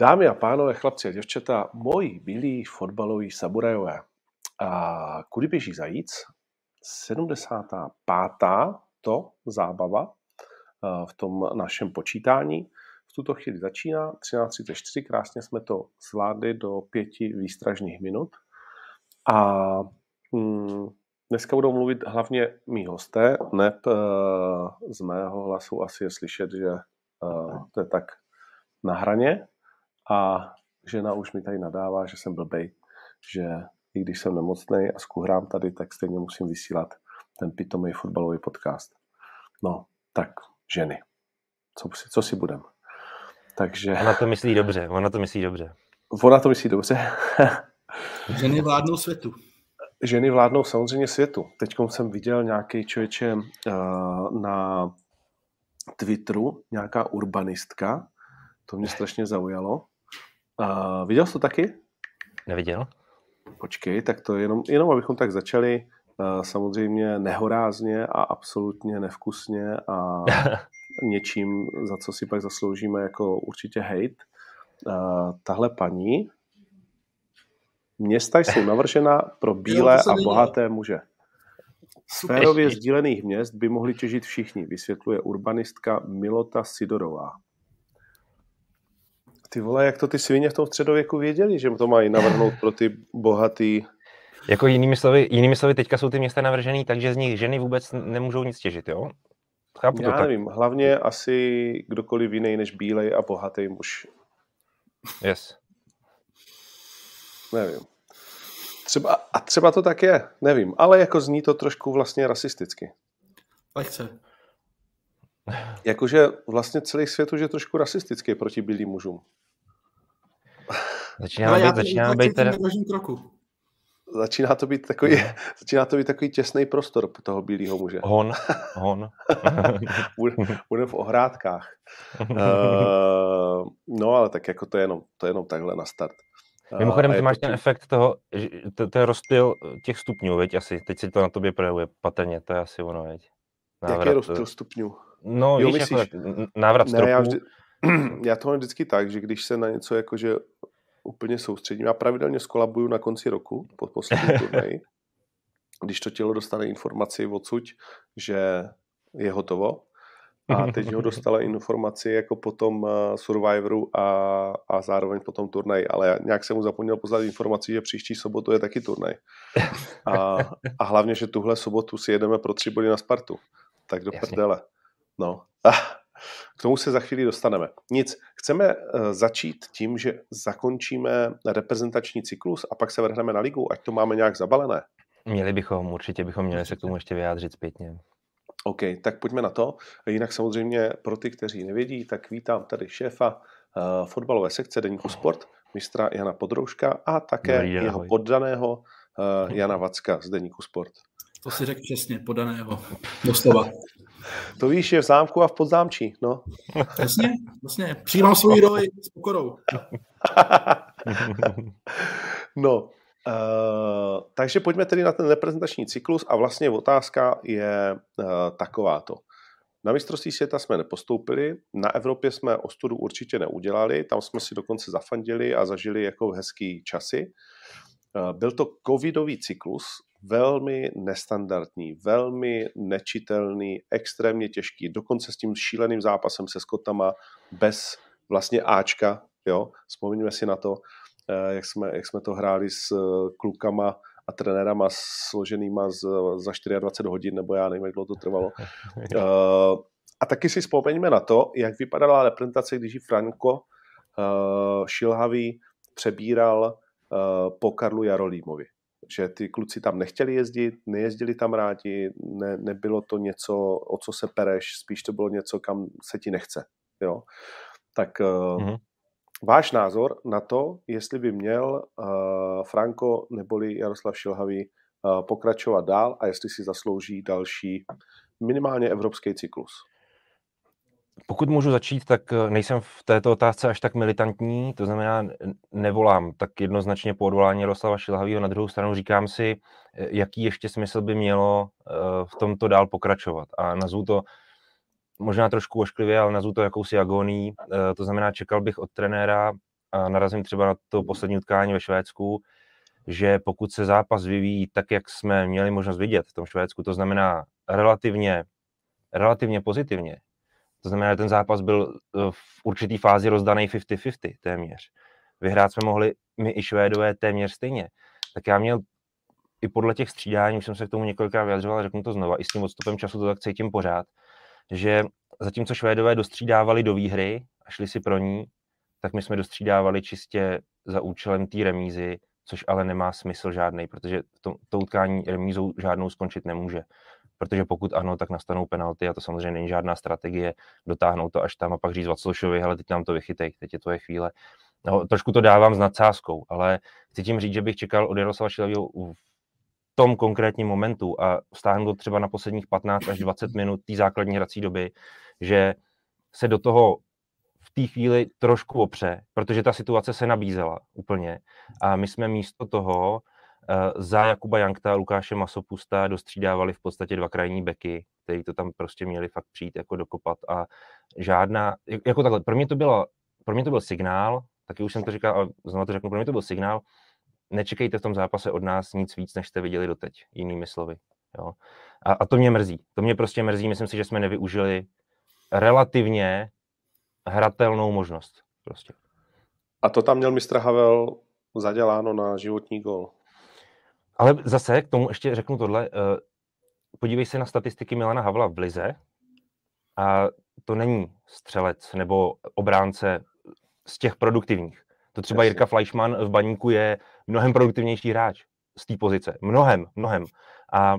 Dámy a pánové, chlapci a děvčata, moji milí fotbaloví samurajové, kudy běží zajíc? 75. to zábava v tom našem počítání. V tuto chvíli začíná 13.34, krásně jsme to zvládli do 5 výstražných minut. A dneska budou mluvit hlavně mý hosté. Nep, z mého hlasu asi je slyšet, že to je tak na hraně. A žena už mi tady nadává, že jsem blbej, že i když jsem nemocnej a skuhrám tady, tak stejně musím vysílat ten pitomej fotbalový podcast. No, tak ženy, co si budem? Takže... Ona to myslí dobře. Ona to myslí dobře. Ženy vládnou světu. Ženy vládnou samozřejmě světu. Teď jsem viděl nějaký člověče na Twitteru, nějaká urbanistka. To mě strašně zaujalo. Viděl jsi to taky? Neviděl. Počkej, tak to jenom abychom tak začali, samozřejmě nehorázně a absolutně nevkusně a něčím, za co si pak zasloužíme jako určitě hejt. Tahle paní, města jsou navržena pro bílé a bohaté muže. Sférově sdílených měst by mohli těžit všichni, vysvětluje urbanistka Milota Sidorová. Ty vole, jak to ty svině v tom středověku věděli, že to mají navrhnout pro ty bohatý... Jako jinými slovy, teďka jsou ty města navržený, takže z nich ženy vůbec nemůžou nic těžit, jo? Chápu to tak. Já nevím, hlavně asi kdokoliv jiný než bílej a bohatý muž. Yes. Nevím. Třeba to tak je, nevím, ale jako zní to trošku vlastně rasisticky. Lehce. Jakože vlastně celý svět už je trošku rasistický proti bílým mužům. Začíná to být takový těsný prostor toho bílého muže. Hon. Bude v ohrádkách. No ale tak jako to je jenom takhle na start. Mimochodem ty máš ten efekt toho, to je rozptyl těch stupňů, veď asi. Teď se to na tobě projevuje patrně, to je asi ono, veď. Jaký je rozptyl stupňů? No, jo, víš, jako návrat stropu. Já to mám vždycky tak, že když se na něco jakože úplně soustředím, já pravidelně skolabuju na konci roku, po poslední turnaji, když to tělo dostane informaci odsuť, že je hotovo. A teď ho dostala informaci jako potom Survivoru a zároveň potom turnaj. Ale nějak jsem mu zapomněl poslat informaci, že příští sobotu je taky turnaj. A hlavně, že tuhle sobotu si jedeme pro 3 body na Spartu. Tak do prdele. No, k tomu se za chvíli dostaneme. Nic, chceme začít tím, že zakončíme reprezentační cyklus a pak se vrhneme na ligu, ať to máme nějak zabalené. Určitě bychom měli se k tomu ještě vyjádřit zpětně. OK, tak pojďme na to. Jinak samozřejmě pro ty, kteří nevědí, tak vítám tady šéfa fotbalové sekce Deníku Sport, mistra Jana Podrouška a také jeho poddaného Jana Vacka z Deníku Sport. To si řekl přesně, podaného, doslova. To víš, je v zámku a v podzámčí, no. Jasně, přijímám svoji roli s pokorou. No, takže pojďme tedy na ten reprezentační cyklus a vlastně otázka je takováto. Na mistrovství světa jsme nepostoupili, na Evropě jsme ostudu určitě neudělali, tam jsme si dokonce zafandili a zažili jako hezký časy. Byl to covidový cyklus, velmi nestandardní, velmi nečitelný, extrémně těžký, dokonce s tím šíleným zápasem se Skotama bez vlastně Ačka, jo, vzpomeňme si na to, jak jsme to hráli s klukama a trenérama složenýma za 24 hodin, nebo já nevím, jak dlouho to trvalo. A taky si vzpomeňme na to, jak vypadala reprezentace, když ji Franco Šilhavý přebíral po Karlu Jarolímovi. Že ty kluci tam nechtěli jezdit, nejezdili tam rádi, nebylo to něco, o co se pereš, spíš to bylo něco, kam se ti nechce. Jo? Tak váš názor na to, jestli by měl Franco neboli Jaroslav Šilhavý pokračovat dál a jestli si zaslouží další minimálně evropský cyklus. Pokud můžu začít, tak nejsem v této otázce až tak militantní, to znamená nevolám tak jednoznačně po odvolání Jaroslava Šilhavýho, na druhou stranu říkám si, jaký ještě smysl by mělo v tomto dál pokračovat. A nazvu to možná trošku ošklivě, ale nazvu to jakousi agonií, to znamená čekal bych od trenéra a narazím třeba na to poslední utkání ve Švédsku, že pokud se zápas vyvíjí tak, jak jsme měli možnost vidět v tom Švédsku, to znamená relativně pozitivně. To znamená, že ten zápas byl v určitý fázi rozdaný 50-50 téměř. Vyhrát jsme mohli my i Švédové téměř stejně. Tak já měl i podle těch střídání, už jsem se k tomu několikrát vyjadřoval, řeknu to znova, i s tím odstupem času to tak cítím pořád, že zatímco Švédové dostřídávali do výhry a šli si pro ní, tak my jsme dostřídávali čistě za účelem té remízy, což ale nemá smysl žádný, protože to utkání remízou žádnou skončit nemůže. Protože pokud ano, tak nastanou penalty a to samozřejmě není žádná strategie, dotáhnout to až tam a pak říct Václavšovi, hele, teď nám to vychytej, teď je tvoje chvíle. No, trošku to dávám s nadsázkou, ale chci tím říct, že bych čekal od Jaroslava Šilhavýho v tom konkrétním momentu a stáhnu to třeba na posledních 15 až 20 minut té základní hrací doby, že se do toho v té chvíli trošku opře, protože ta situace se nabízela úplně a my jsme místo toho za Jakuba Jankta a Lukáše Masopusta dostřídávali v podstatě dva krajní beky, kteří to tam prostě měli fakt přijít jako dokopat a žádná, jako takhle, pro mě to byl signál, taky už jsem to říkal, ale znovu to řeknu, pro mě to byl signál, nečekejte v tom zápase od nás nic víc, než jste viděli doteď, jinými slovy. Jo? A to mě mrzí, myslím si, že jsme nevyužili relativně hratelnou možnost. Prostě. A to tam měl mistr Havel zaděláno na životní gól. Ale zase k tomu ještě řeknu tohle. Podívej se na statistiky Milana Havla v lize a to není střelec nebo obránce z těch produktivních. To třeba Jirka Fleischmann v Baníku je mnohem produktivnější hráč z té pozice. Mnohem. A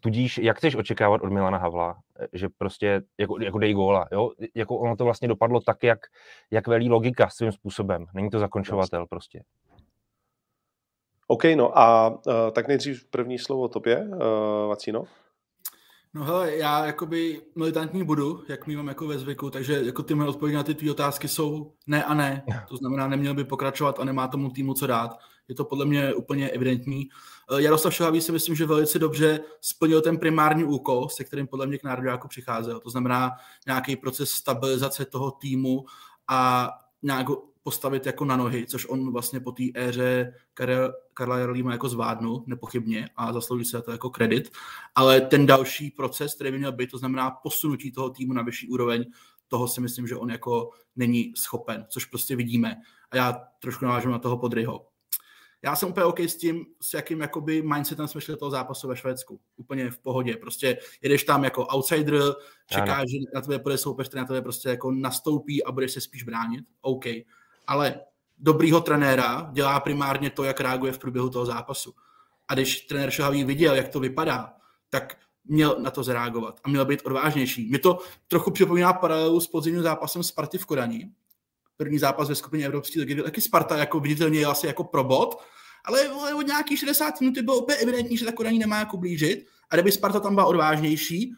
tudíž, jak chceš očekávat od Milana Havla, že prostě jako dej góla, jo? Jako ono to vlastně dopadlo tak, jak velí logika svým způsobem. Není to zakončovatel prostě. OK, no a tak nejdřív první slovo tobě, Vacino. No hele, já jakoby militantní budu, jak mívám jako ve zvyku, takže jako ty moje odpovědi na ty tvý otázky jsou ne a ne. To znamená, neměl by pokračovat a nemá tomu týmu co dát. Je to podle mě úplně evidentní. Jaroslav Šilhavý si myslím, že velice dobře splnil ten primární úkol, se kterým podle mě k nároďáku přicházel. To znamená nějaký proces stabilizace toho týmu a nějakou postavit jako na nohy, což on vlastně po té éře Karla Jarolíma jako zvládnul nepochybně a zaslouží se to jako kredit, ale ten další proces, který by měl být, to znamená posunutí toho týmu na vyšší úroveň, toho si myslím, že on jako není schopen, což prostě vidíme. A já trošku navážu na toho Podryho. Já jsem úplně OK s tím, s jakým jakoby mindsetem jsme šli do toho zápasu ve Švédsku. Úplně v pohodě. Prostě jedeš tam jako outsider, čekáš, že na tebe bude soupeř, který na tebe prostě jako nastoupí a budeš se spíš bránit. OK. Ale dobrýho trenéra dělá primárně to, jak reaguje v průběhu toho zápasu. A když trenér Šilhavý viděl, jak to vypadá, tak měl na to zareagovat a měl být odvážnější. Mě to trochu připomíná paralelu s podzimním zápasem Sparty v Kodani. První zápas ve skupině Evropské ligy, taky Sparta jako viditelně jel asi jako probot, ale od nějakých 60 minut bylo úplně evidentní, že ta Kodani nemá jako blížit. A kdyby Sparta tam byla odvážnější,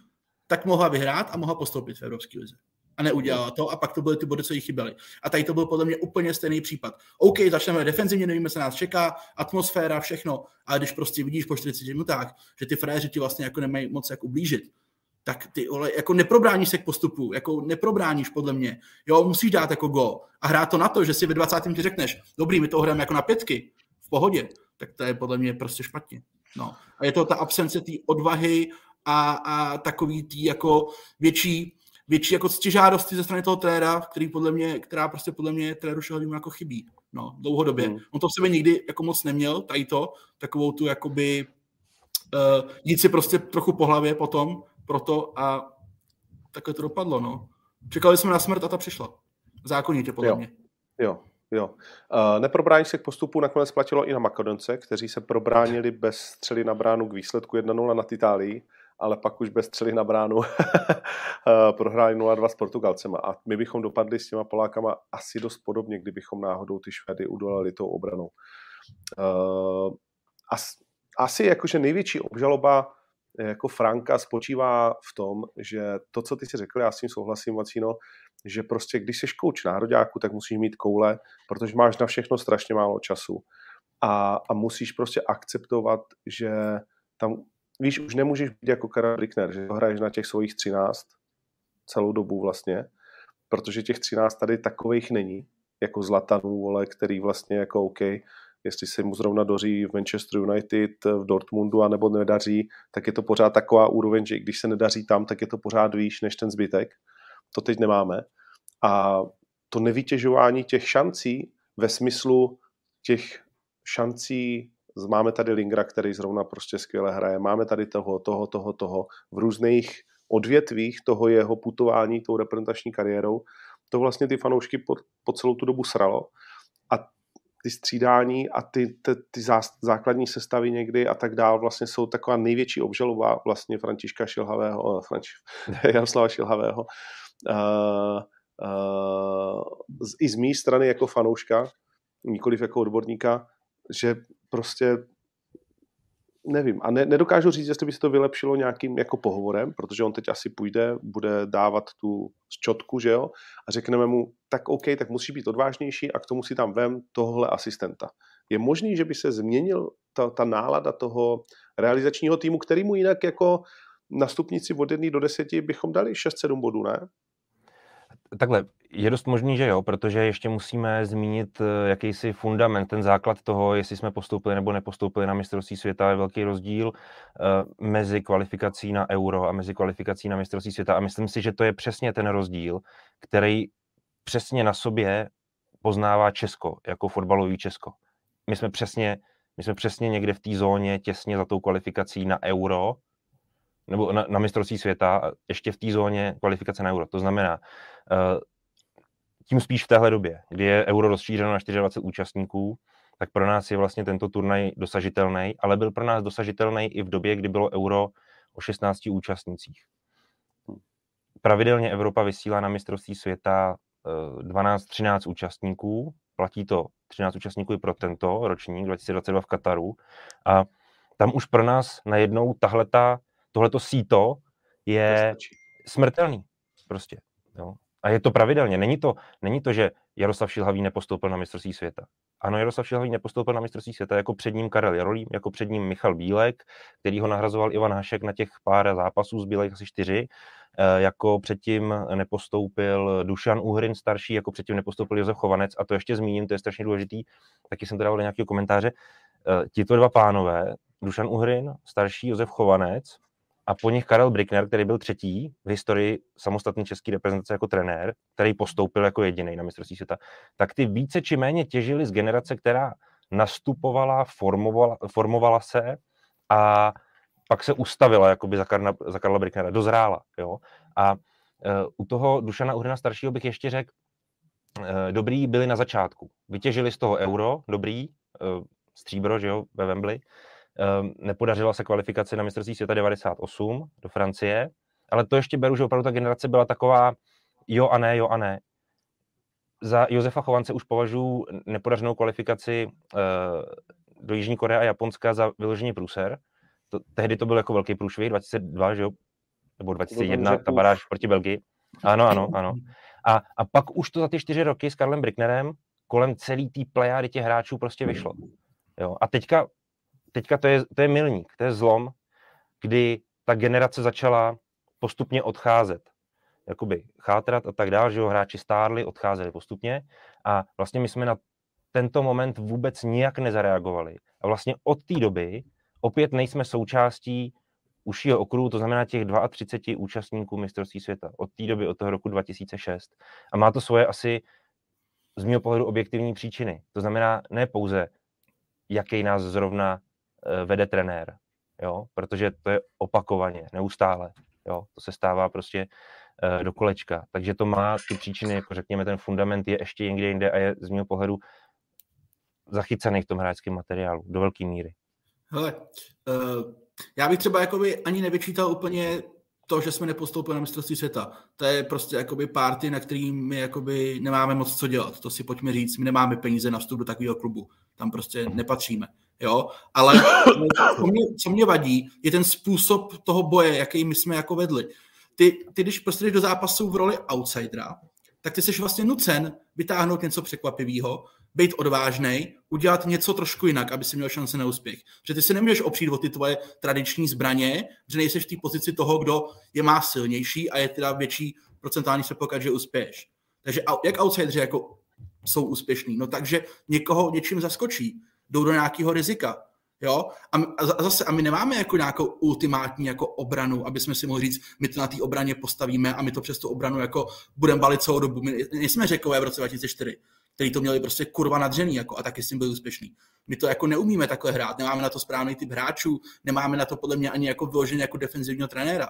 tak mohla vyhrát a mohla postoupit v Evropské lize. A neudělala to a pak to byly ty body, co jí chyběly. A tady to byl podle mě úplně stejný případ. OK, začneme defenzivně, nevíme, co nás čeká, atmosféra, všechno, ale když prostě vidíš po 40 minutách, že ty frajeři ti vlastně jako nemají moc jak ublížit, tak ty jako neprobráníš se k postupu, jako neprobráníš podle mě. Jo, musíš dát jako gól a hrát to na to, že si ve 20. ti řekneš, dobrý, my to hrajeme jako na 5, v pohodě, tak to je podle mě prostě špatně. No. A je to ta absence té odvahy a takový tý jako větší jako ctižádosti ze strany toho trenéra, která podle mě trenéru Šilhavýmu jako chybí, no, dlouhodobě. On to v sebe nikdy jako moc neměl, tady to, takovou tu jakoby jít si prostě trochu po hlavě potom, proto a takhle to dopadlo, no. Čekali jsme na smrt a ta přišla. Zákonitě, podle mě. Jo. Neprobrání se k postupu nakonec platilo i na Makedonce, kteří se probránili bez střely na bránu k výsledku 1-0 nad Itálií, ale pak už bez střely na bránu prohráli 0-2 s Portugalcema. A my bychom dopadli s těma Polákama asi dost podobně, kdybychom náhodou ty Švédy udolali tou obranou. Asi jakože největší obžaloba jako Franka spočívá v tom, že to, co ty si řekl, já s tím souhlasím, Vacino, že prostě když jsi kouč nároďáku, tak musíš mít koule, protože máš na všechno strašně málo času. A musíš prostě akceptovat, že tam... Víš, už nemůžeš být jako Karel Brückner, že hraješ na těch svých 13 celou dobu vlastně, protože těch 13 tady takových není jako Zlatanů, vole, který vlastně jako OK, jestli se mu zrovna daří v Manchester United, v Dortmundu, anebo nedaří, tak je to pořád taková úroveň, že i když se nedaří tam, tak je to pořád výš než ten zbytek. To teď nemáme. A to nevytěžování těch šancí ve smyslu těch šancí, máme tady Lingra, který zrovna prostě skvěle hraje, máme tady toho, v různých odvětvích toho jeho putování tou reprezentační kariérou, to vlastně ty fanoušky po celou tu dobu sralo. A ty střídání a ty základní sestavy někdy a tak dál vlastně jsou taková největší obžaloba vlastně Jaroslava Šilhavého. I z mé strany jako fanouška, nikoliv jako odborníka, že prostě nevím. A nedokážu říct, jestli by se to vylepšilo nějakým jako pohovorem, protože on teď asi půjde, bude dávat tu čotku, že jo, a řekneme mu, tak OK, tak musí být odvážnější a k tomu si tam vem tohle asistenta. Je možný, že by se změnil ta nálada toho realizačního týmu, který mu jinak jako na stupnici od 1 do 10 bychom dali 6-7 bodů, ne? Takhle, je dost možný, že jo, protože ještě musíme zmínit jakýsi fundament, ten základ toho, jestli jsme postoupili nebo nepostoupili na mistrovství světa, je velký rozdíl mezi kvalifikací na Euro a mezi kvalifikací na mistrovství světa. A myslím si, že to je přesně ten rozdíl, který přesně na sobě poznává Česko, jako fotbalový Česko. My jsme přesně někde v té zóně těsně za tou kvalifikací na Euro, nebo na mistrovství světa, ještě v té zóně kvalifikace na Euro. To znamená, tím spíš v téhle době, kdy je Euro rozšířeno na 24 účastníků, tak pro nás je vlastně tento turnaj dosažitelný, ale byl pro nás dosažitelný i v době, kdy bylo Euro o 16 účastnících. Pravidelně Evropa vysílá na mistrovství světa 12-13 účastníků, platí to 13 účastníků i pro tento ročník 2022 v Kataru a tam už pro nás najednou tohleto síto je smrtelný prostě. Jo. A je to pravidelně. Není to, že Jaroslav Šilhavý nepostoupil na mistrovství světa. Ano, Jaroslav Šilhavý nepostoupil na mistrovství světa, jako před ním Karel Jarolím, jako před ním Michal Bílek, který ho nahrazoval Ivan Hašek na těch pár zápasů, zbylých asi 4, jako předtím nepostoupil Dušan Uhrín starší, jako předtím nepostoupil Jozef Chovanec, a to ještě zmíním, to je strašně důležitý, taky jsem to dával do nějakého komentáře. Tito dva pánové, Dušan Uhrín, starší Jozef Chovanec, a po nich Karel Brückner, který byl třetí v historii samostatné české reprezentace jako trenér, který postoupil jako jediný na mistrovství světa, tak ty více či méně těžili z generace, která nastupovala, formovala se a pak se ustavila jakoby za Karla Brücknera, dozrála. Jo? A u toho Dušana Uhrina staršího bych ještě řekl, dobrý byli na začátku. Vytěžili z toho Euro, dobrý, stříbro, že jo, ve Wembley. Nepodařila se kvalifikace na mistrovství světa 98 do Francie, ale to ještě beru, že opravdu ta generace byla taková jo a ne. Za Josefa Chovance už považuji nepodařenou kvalifikaci do Jižní Koreje a Japonska za vyloženě průser. Tehdy to byl jako velký průšvih, 22, že jo? Nebo 21, ta baráž proti Belgii. Ano. A pak už to za ty 4 roky s Karlem Brücknerem kolem celý té plejády těch hráčů prostě vyšlo. Jo? A teďka to je milník, to je zlom, kdy ta generace začala postupně odcházet, jakoby chátrat a tak dál, že jo, hráči stárli, odcházeli postupně a vlastně my jsme na tento moment vůbec nijak nezareagovali. A vlastně od té doby opět nejsme součástí užšího okruhu, to znamená těch 32 účastníků mistrovství světa. Od té doby, od toho roku 2006. A má to svoje asi z mého pohledu objektivní příčiny. To znamená ne pouze, jaký nás zrovna vede trenér, jo, protože to je opakovaně, neustále, jo, to se stává prostě do kolečka, takže to má ty příčiny, jako řekněme, ten fundament je ještě někde jinde a je z mého pohledu zachycený v tom hráčském materiálu do velké míry. Hele, já bych třeba jakoby ani nevyčítal úplně to, že jsme nepostoupili na mistrovství světa. To je prostě jakoby party, na který my jakoby nemáme moc co dělat, to si pojďme říct, my nemáme peníze na vstup do takového klubu, tam prostě nepatříme. Jo, ale co mě vadí, je ten způsob toho boje, jaký my jsme jako vedli. Ty když prostě jdeš do zápasu v roli outsidera, tak ty jsi vlastně nucen vytáhnout něco překvapivého, být odvážnej, udělat něco trošku jinak, aby si měl šanci na úspěch. Protože ty si nemůžeš opřít o ty tvoje tradiční zbraně, že nejseš v té pozici toho, kdo je má silnější a je teda větší procentální předpoklad, že uspěješ. Takže jak outsideri jako jsou úspěšní. No takže někoho něčím zaskočí, jdou do nějakého rizika. Jo? A zase my nemáme jako nějakou ultimátní jako obranu, aby jsme si mohli říct, my to na té obraně postavíme a my to přes tu obranu jako budeme balit celou dobu. My nejsme Řekové v roce 2004, který to měli prostě kurva nadřený jako, a taky s tím byli úspěšný. My to jako neumíme takhle hrát, nemáme na to správný typ hráčů, nemáme na to podle mě ani jako vyložený jako defenzivního trenéra.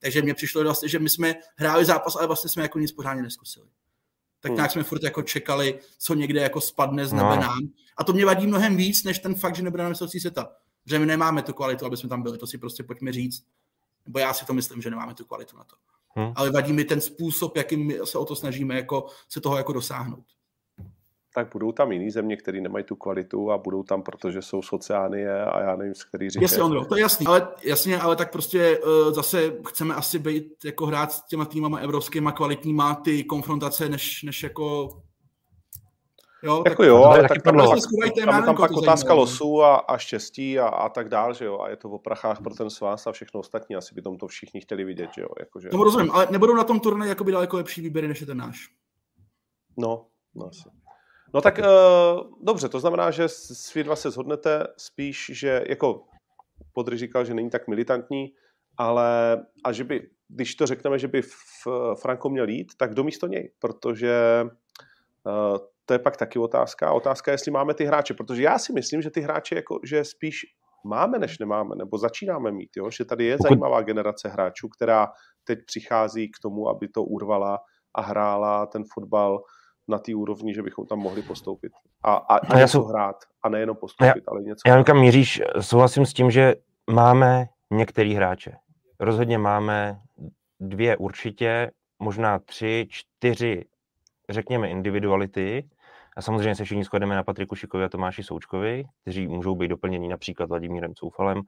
Takže mně přišlo vlastně, že my jsme hráli zápas, ale vlastně jsme jako nic pořádně neskusili. Tak nějak jsme furt jako čekali, co někde jako spadne z nebe nám. A to mě vadí mnohem víc, než ten fakt, že nebudeme mistrovství světa. Že my nemáme tu kvalitu, aby jsme tam byli, to si prostě pojďme říct. Nebo já si to myslím, že nemáme tu kvalitu na to. Ale vadí mi ten způsob, jakým my se o to snažíme jako se toho jako dosáhnout. Tak budou tam jiný země, které nemají tu kvalitu a budou tam, protože jsou z Oceánie a já nevím, z který říkají. Jasně, Ondro, to je jasný. Ale tak prostě zase chceme asi být, jako hrát s těma týmama evropskýma kvalitníma ty konfrontace, než jako... Jo, jako tak, jo, ale taky tam pak otázka losu a štěstí a tak dál, že jo, a je to o prachách pro ten svaz a všechno ostatní, asi by tom to všichni chtěli vidět, že jo. Jakože... Tomu rozumím, ale nebudou na tom turnaji jakoby daleko lepší výběry, než je ten náš. No asi. No tak dobře, to znamená, že vy dva se shodnete spíš, že jako Podry říkal, že není tak militantní, ale a že by, když to řekneme, že by Franco měl jít, tak kdo místo něj, protože to je pak taky otázka. Otázka je, jestli máme ty hráče, protože já si myslím, že ty hráče jako, že spíš máme, než nemáme, nebo začínáme mít, jo? Že tady je zajímavá generace hráčů, která teď přichází k tomu, aby to urvala a hrála ten fotbal na té úrovni, že bychom tam mohli postoupit. A něco hrát. A nejenom postoupit, ale něco. Já kam míříš, souhlasím s tím, že máme některý hráče. Rozhodně máme 2 určitě, možná 3, 4, řekněme, individuality. A samozřejmě se všichni shodneme na Patriku Šikovi a Tomáši Součkovi, kteří můžou být doplněni například Vladimírem Coufalem.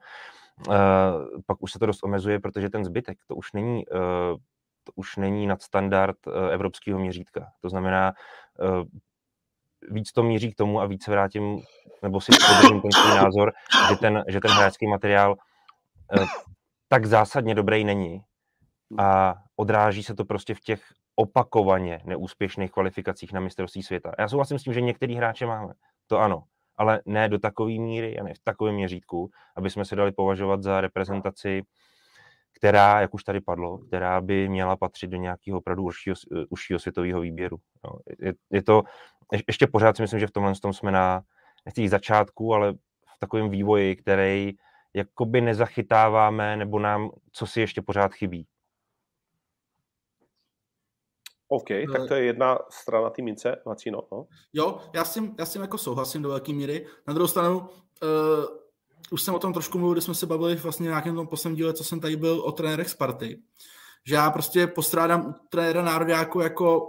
Pak už se to dost omezuje, protože ten zbytek, to už není nadstandard evropského měřítka. To znamená, víc to míří k tomu a víc se vrátím, nebo si podržím ten svůj názor, že ten hráčský materiál tak zásadně dobrý není a odráží se to prostě v těch opakovaně neúspěšných kvalifikacích na mistrovství světa. Já souhlasím s tím, že některý hráče máme, to ano, ale ne do takové míry a ne v takovém měřítku, aby jsme se dali považovat za reprezentaci, která, jak už tady padlo, která by měla patřit do nějakého opravdu užšího světového výběru. No, je to, ještě pořád si myslím, že v tomhle tom jsme na těch začátku, ale v takovém vývoji, který jakoby nezachytáváme, nebo nám, co si ještě pořád chybí. OK, tak to je jedna strana té mince, Vacino. No. Jo, já s tím jako souhlasím do velké míry. Na druhou stranu, už jsem o tom trošku mluvil, když jsme se bavili vlastně v nějakém tom posledním díle, co jsem tady byl o trenérech Sparty, že já prostě postrádám trenéra nároďáku jako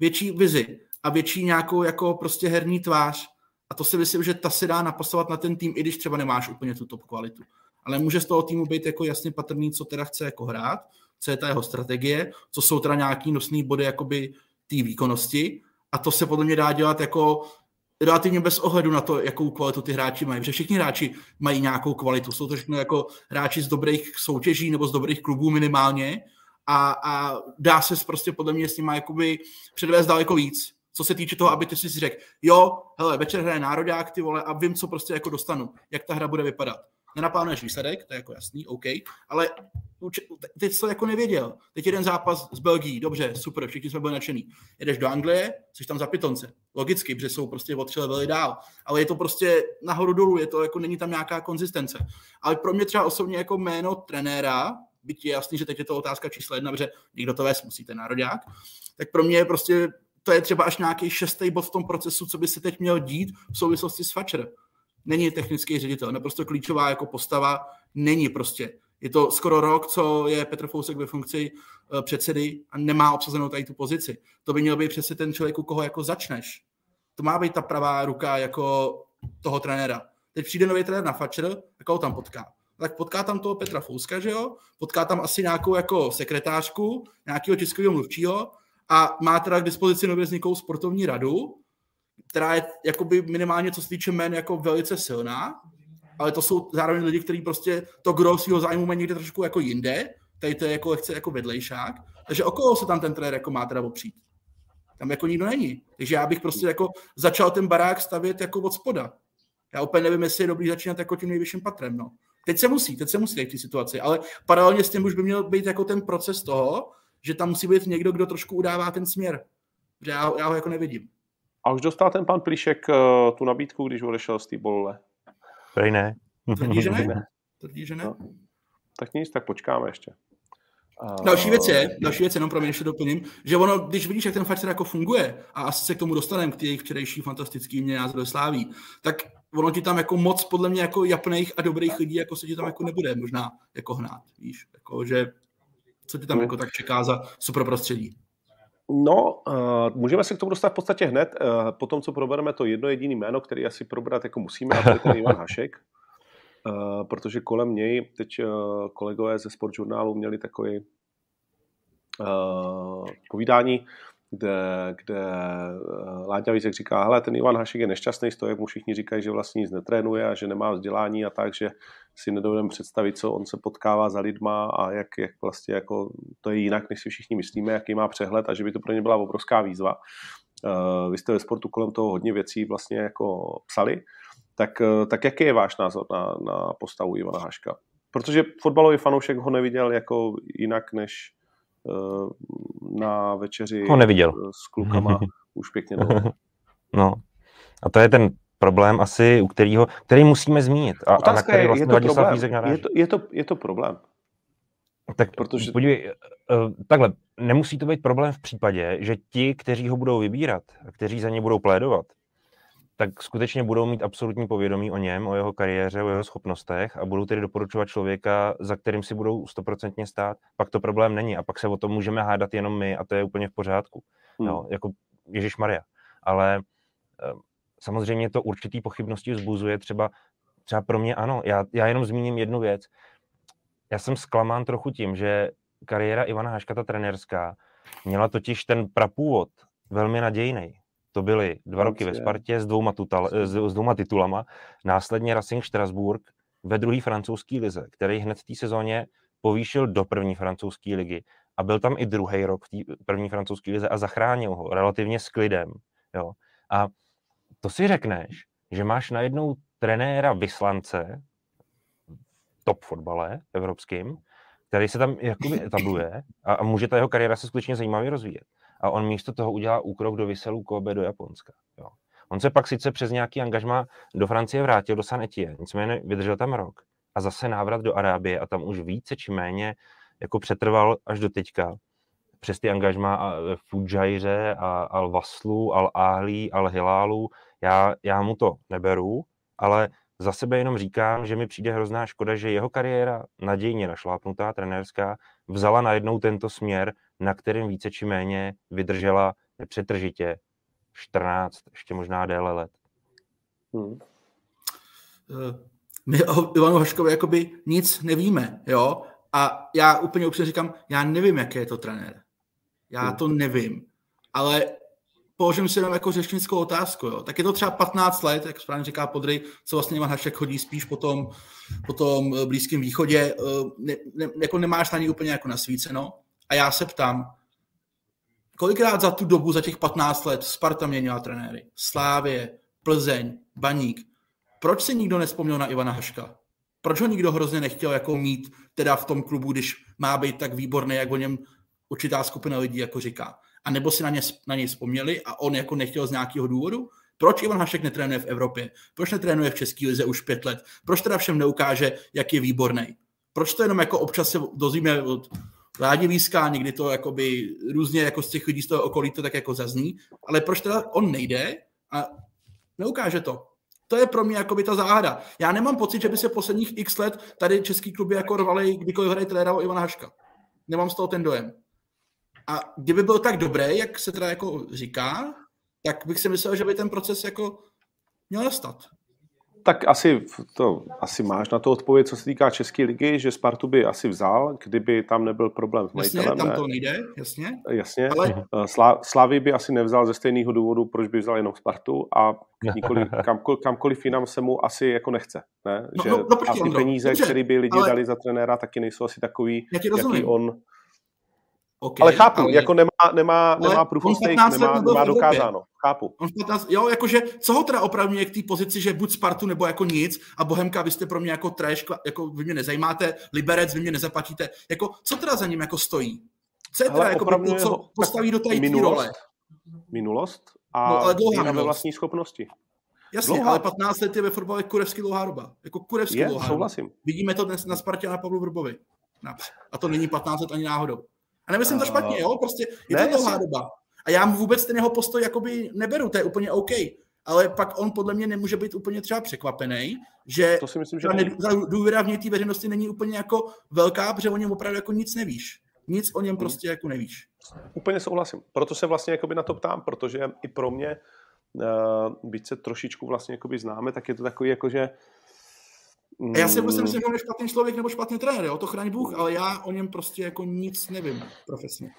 větší vizi a větší nějakou jako prostě herní tvář a to si myslím, že ta se dá napasovat na ten tým, i když třeba nemáš úplně tu top kvalitu. Ale může z toho týmu být jako jasně patrný, co teda chce jako hrát, co je ta jeho strategie, co jsou teda nějaký nosný body jakoby té výkonnosti a to se podle mě dá dělat jako relativně bez ohledu na to, jakou kvalitu ty hráči mají, protože všichni hráči mají nějakou kvalitu, jsou to všechno jako hráči z dobrých soutěží nebo z dobrých klubů minimálně a dá se prostě podle mě s nimi jakoby předvést daleko víc, co se týče toho, aby ty si řekl, jo, hele, večer hraje národák, ty vole, a vím, co prostě jako dostanu, jak ta hra bude vypadat. Nenaplánuješ výsledek, to je jako jasný, OK, ale teď jsi to jako nevěděl. Teď jeden zápas z Belgii, dobře, super, všichni jsme byli nadšený. Jedeš do Anglie, jsi tam za pitonce. Logicky, protože jsou prostě o 3 levely dál, ale je to prostě nahoru dolů, je to jako není tam nějaká konzistence. Ale pro mě třeba osobně jako jméno trenéra, byť je jasný, že teď je to otázka číslo 1, protože někdo to vést musí, ten nároďák, tak pro mě je prostě to je třeba až nějaký 6. bod v tom procesu, co by se teď mělo dít v souvislosti s Fatcher. Není technický ředitel, naprosto klíčová jako postava, není prostě. Je to skoro rok, co je Petr Fousek ve funkci předsedy a nemá obsazenou tady tu pozici. To by měl být přesně ten člověk, u koho jako začneš. To má být ta pravá ruka jako toho trenéra. Teď přijde nový trenér na Fatcher, tak ho tam potká. Tak potká tam toho Petra Fouska, že jo? Potká tam asi nějakou jako sekretářku, nějakého tiskového mluvčího a má teda k dispozici nově vzniklou sportovní radu, která je jakoby minimálně, co se týče jmén, jako velice silná, ale to jsou zároveň lidi, kteří prostě to gro svýho zájmu mají někde trošku jako jinde, tady to je jako lehce jako vedlejšák, takže o koho se tam ten trenér jako má teda opřít? Tam jako nikdo není. Takže já bych prostě jako začal ten barák stavět jako od spoda. Já úplně nevím, jestli je dobrý začínat jako tím nejvyšším patrem, no. Teď se musí dejít v té situaci, ale paralelně s tím už by měl být jako ten proces toho, že tam musí být někdo, kdo trošku udává ten směr. Že já ho jako nevidím. A už dostal ten pan Plíšek tu nabídku, když odešel z té Bolle? Prej ne. Tvrdí, že ne? No, tak nic, tak počkáme ještě. Další věc je, jenom pro mě ještě doplním, že ono, když vidíš, jak ten Fatscher jako funguje a asi se k tomu dostaneme, k té jejich včerejší fantastický mě názor sláví, tak ono ti tam jako moc podle mě jako japných a dobrých lidí jako se ti tam jako nebude možná jako hnát, víš, jako, že co ti tam jako tak čeká za super prostředí. No, můžeme se k tomu dostat v podstatě hned, po tom, co probereme to jedno jediné jméno, který asi probrat jako musíme, a to je ten Ivan Hašek. Protože kolem něj teď kolegové ze Sportžurnálu měli takové povídání, kde Láďa Vízek říká, hele, ten Ivan Hašek je nešťastný z toho, jak mu všichni říkají, že vlastně nic netrénuje a že nemá vzdělání a tak, že si nedovedeme představit, co on se potkává za lidma a jak vlastně jako to je jinak, než si všichni myslíme, jaký má přehled a že by to pro ně byla obrovská výzva. Vy jste ve sportu kolem toho hodně věcí vlastně jako psali. Tak jaký je váš názor na postavu Ivana Haška? Protože fotbalový fanoušek ho neviděl jako jinak než na večeři s klukama už pěkně dlouho. No a to je ten problém asi, který musíme zmínit. A na který vlastně Vladislav Vízek naráží. Je to problém. Tak protože... podívej, takhle, nemusí to být problém v případě, že ti, kteří ho budou vybírat, kteří za ně budou plédovat, tak skutečně budou mít absolutní povědomí o něm, o jeho kariéře, o jeho schopnostech a budou tedy doporučovat člověka, za kterým si budou 100% stát, pak to problém není a pak se o tom můžeme hádat jenom my a to je úplně v pořádku. Jo, jako ježišmarja. Ale samozřejmě to určitý pochybnosti vzbuzuje, třeba pro mě ano. Já jenom zmíním jednu věc. Já jsem zklamán trochu tím, že kariéra Ivana Haška, ta trenérská, měla totiž ten prapůvod velmi nadějnej. To byly 2 roky ve Spartě s dvouma titulama, následně Racing Štrasburg ve 2. francouzské lize, který hned v té sezóně povýšil do 1. francouzské ligy a byl tam i 2. rok v té 1. francouzské lize a zachránil ho relativně s klidem. Jo. A to si řekneš, že máš najednou trenéra vyslance top fotbale evropským, který se tam jakoby etabluje a může ta jeho kariéra se skutečně zajímavě rozvíjet. A on místo toho udělá úkrok do Visselu Kobe do Japonska. Jo. On se pak sice přes nějaký angažmá do Francie vrátil, do Saint-Étienne, nicméně vydržel tam rok a zase návrat do Arábie a tam už více či méně jako přetrval až do teďka přes ty angažmá v Fudžajře a Al-Waslu, Al-Ahlí, Al-Hilálu. Já mu to neberu, ale za sebe jenom říkám, že mi přijde hrozná škoda, že jeho kariéra nadějně našlápnutá, trenérská, vzala najednou tento směr, na kterém více či méně vydržela nepřetržitě 14, ještě možná déle let. My o Ivanu Haškovi jakoby nic nevíme, jo? A já úplně upřímně říkám, já nevím, jaký je to trenér. Já to nevím. Ale položím si jenom jako řečnickou otázku, jo? Tak je to třeba 15 let, jak správně říká Podry, co vlastně Ivan Hašek chodí spíš po tom Blízkém východě. Ne, jako nemáš na ní úplně jako nasvíceno. A já se ptám, kolikrát za tu dobu, za těch 15 let, Sparta měnila trenéry? Slávě, Plzeň, Baník. Proč se nikdo nevzpomněl na Ivana Haška? Proč ho nikdo hrozně nechtěl jako mít teda v tom klubu, když má být tak výborný, jak o něm určitá skupina lidí jako říká? A nebo si na něj vzpomněli a on jako nechtěl z nějakého důvodu? Proč Ivan Hašek netrénuje v Evropě? Proč netrénuje v České lize už 5 let? Proč teda všem neukáže, jak je výborný? Proč to jenom jako občas se dozvíme od Ládi Vízka, někdy to jakoby různě jako z těch lidí z toho okolí to tak jako zazní, ale proč teda on nejde a neukáže to? To je pro mě jakoby ta záhada. Já nemám pocit, že by se posledních x let tady český kluby jako rvaly, kdykoliv hrají trenéra Ivana Haška. Nemám z toho ten dojem. A kdyby byl tak dobrý, jak se teda jako říká, tak bych si myslel, že by ten proces jako měl nastat. Tak asi máš na to odpověď, co se týká České ligy, že Spartu by asi vzal, kdyby tam nebyl problém s majitelem. Jasně, tam to nejde, jasně. Ale... Slavii by asi nevzal ze stejného důvodu, proč by vzal jenom Spartu a nikoli, kamkoliv jinam se mu asi jako nechce. Ne? Že no, počkej, asi peníze, které by lidi dali za trenéra, taky nejsou asi takový, jaký on... Okay, ale chápu, ale... jako nemá proof of stake, nemá dokázáno. Chápu. Jo, jakože, co ho teda opravňuje k té pozici, že buď Spartu nebo jako nic a Bohemka, vy jste pro mě jako trash, jako vy mě nezajímáte, Liberec, vy mě nezaplatíte. Jako, co teda za ním jako stojí? Co je teda jako to, co postaví do té role? Minulost a no, ale dlouhá ve vlastní schopnosti. Jasně, dlouhá. Ale 15 let je ve fotbale kurevsky dlouhá doba. Jako kurevsky je, dlouhá souhlasím. Doba. Vidíme to dnes na Spartě a na Pavlu Vrbovi. A to není 15 let ani náhodou. A nemyslím to špatně, jo, prostě je to dlouhá doba. A já mu vůbec ten jeho postoj jakoby neberu, to je úplně OK. Ale pak on podle mě nemůže být úplně třeba překvapený, že to si myslím, že důvěra v něj té veřejnosti není úplně jako velká, protože o něm opravdu jako nic nevíš. Nic o něm prostě jako nevíš. Úplně souhlasím. Proto se vlastně jakoby na to ptám, protože i pro mě, byť se trošičku vlastně jakoby známe, tak je to takový jakože... A já si myslím, že on je špatný člověk nebo špatný trenér, jo? To chraň Bůh, ale já o něm prostě jako nic nevím profesně.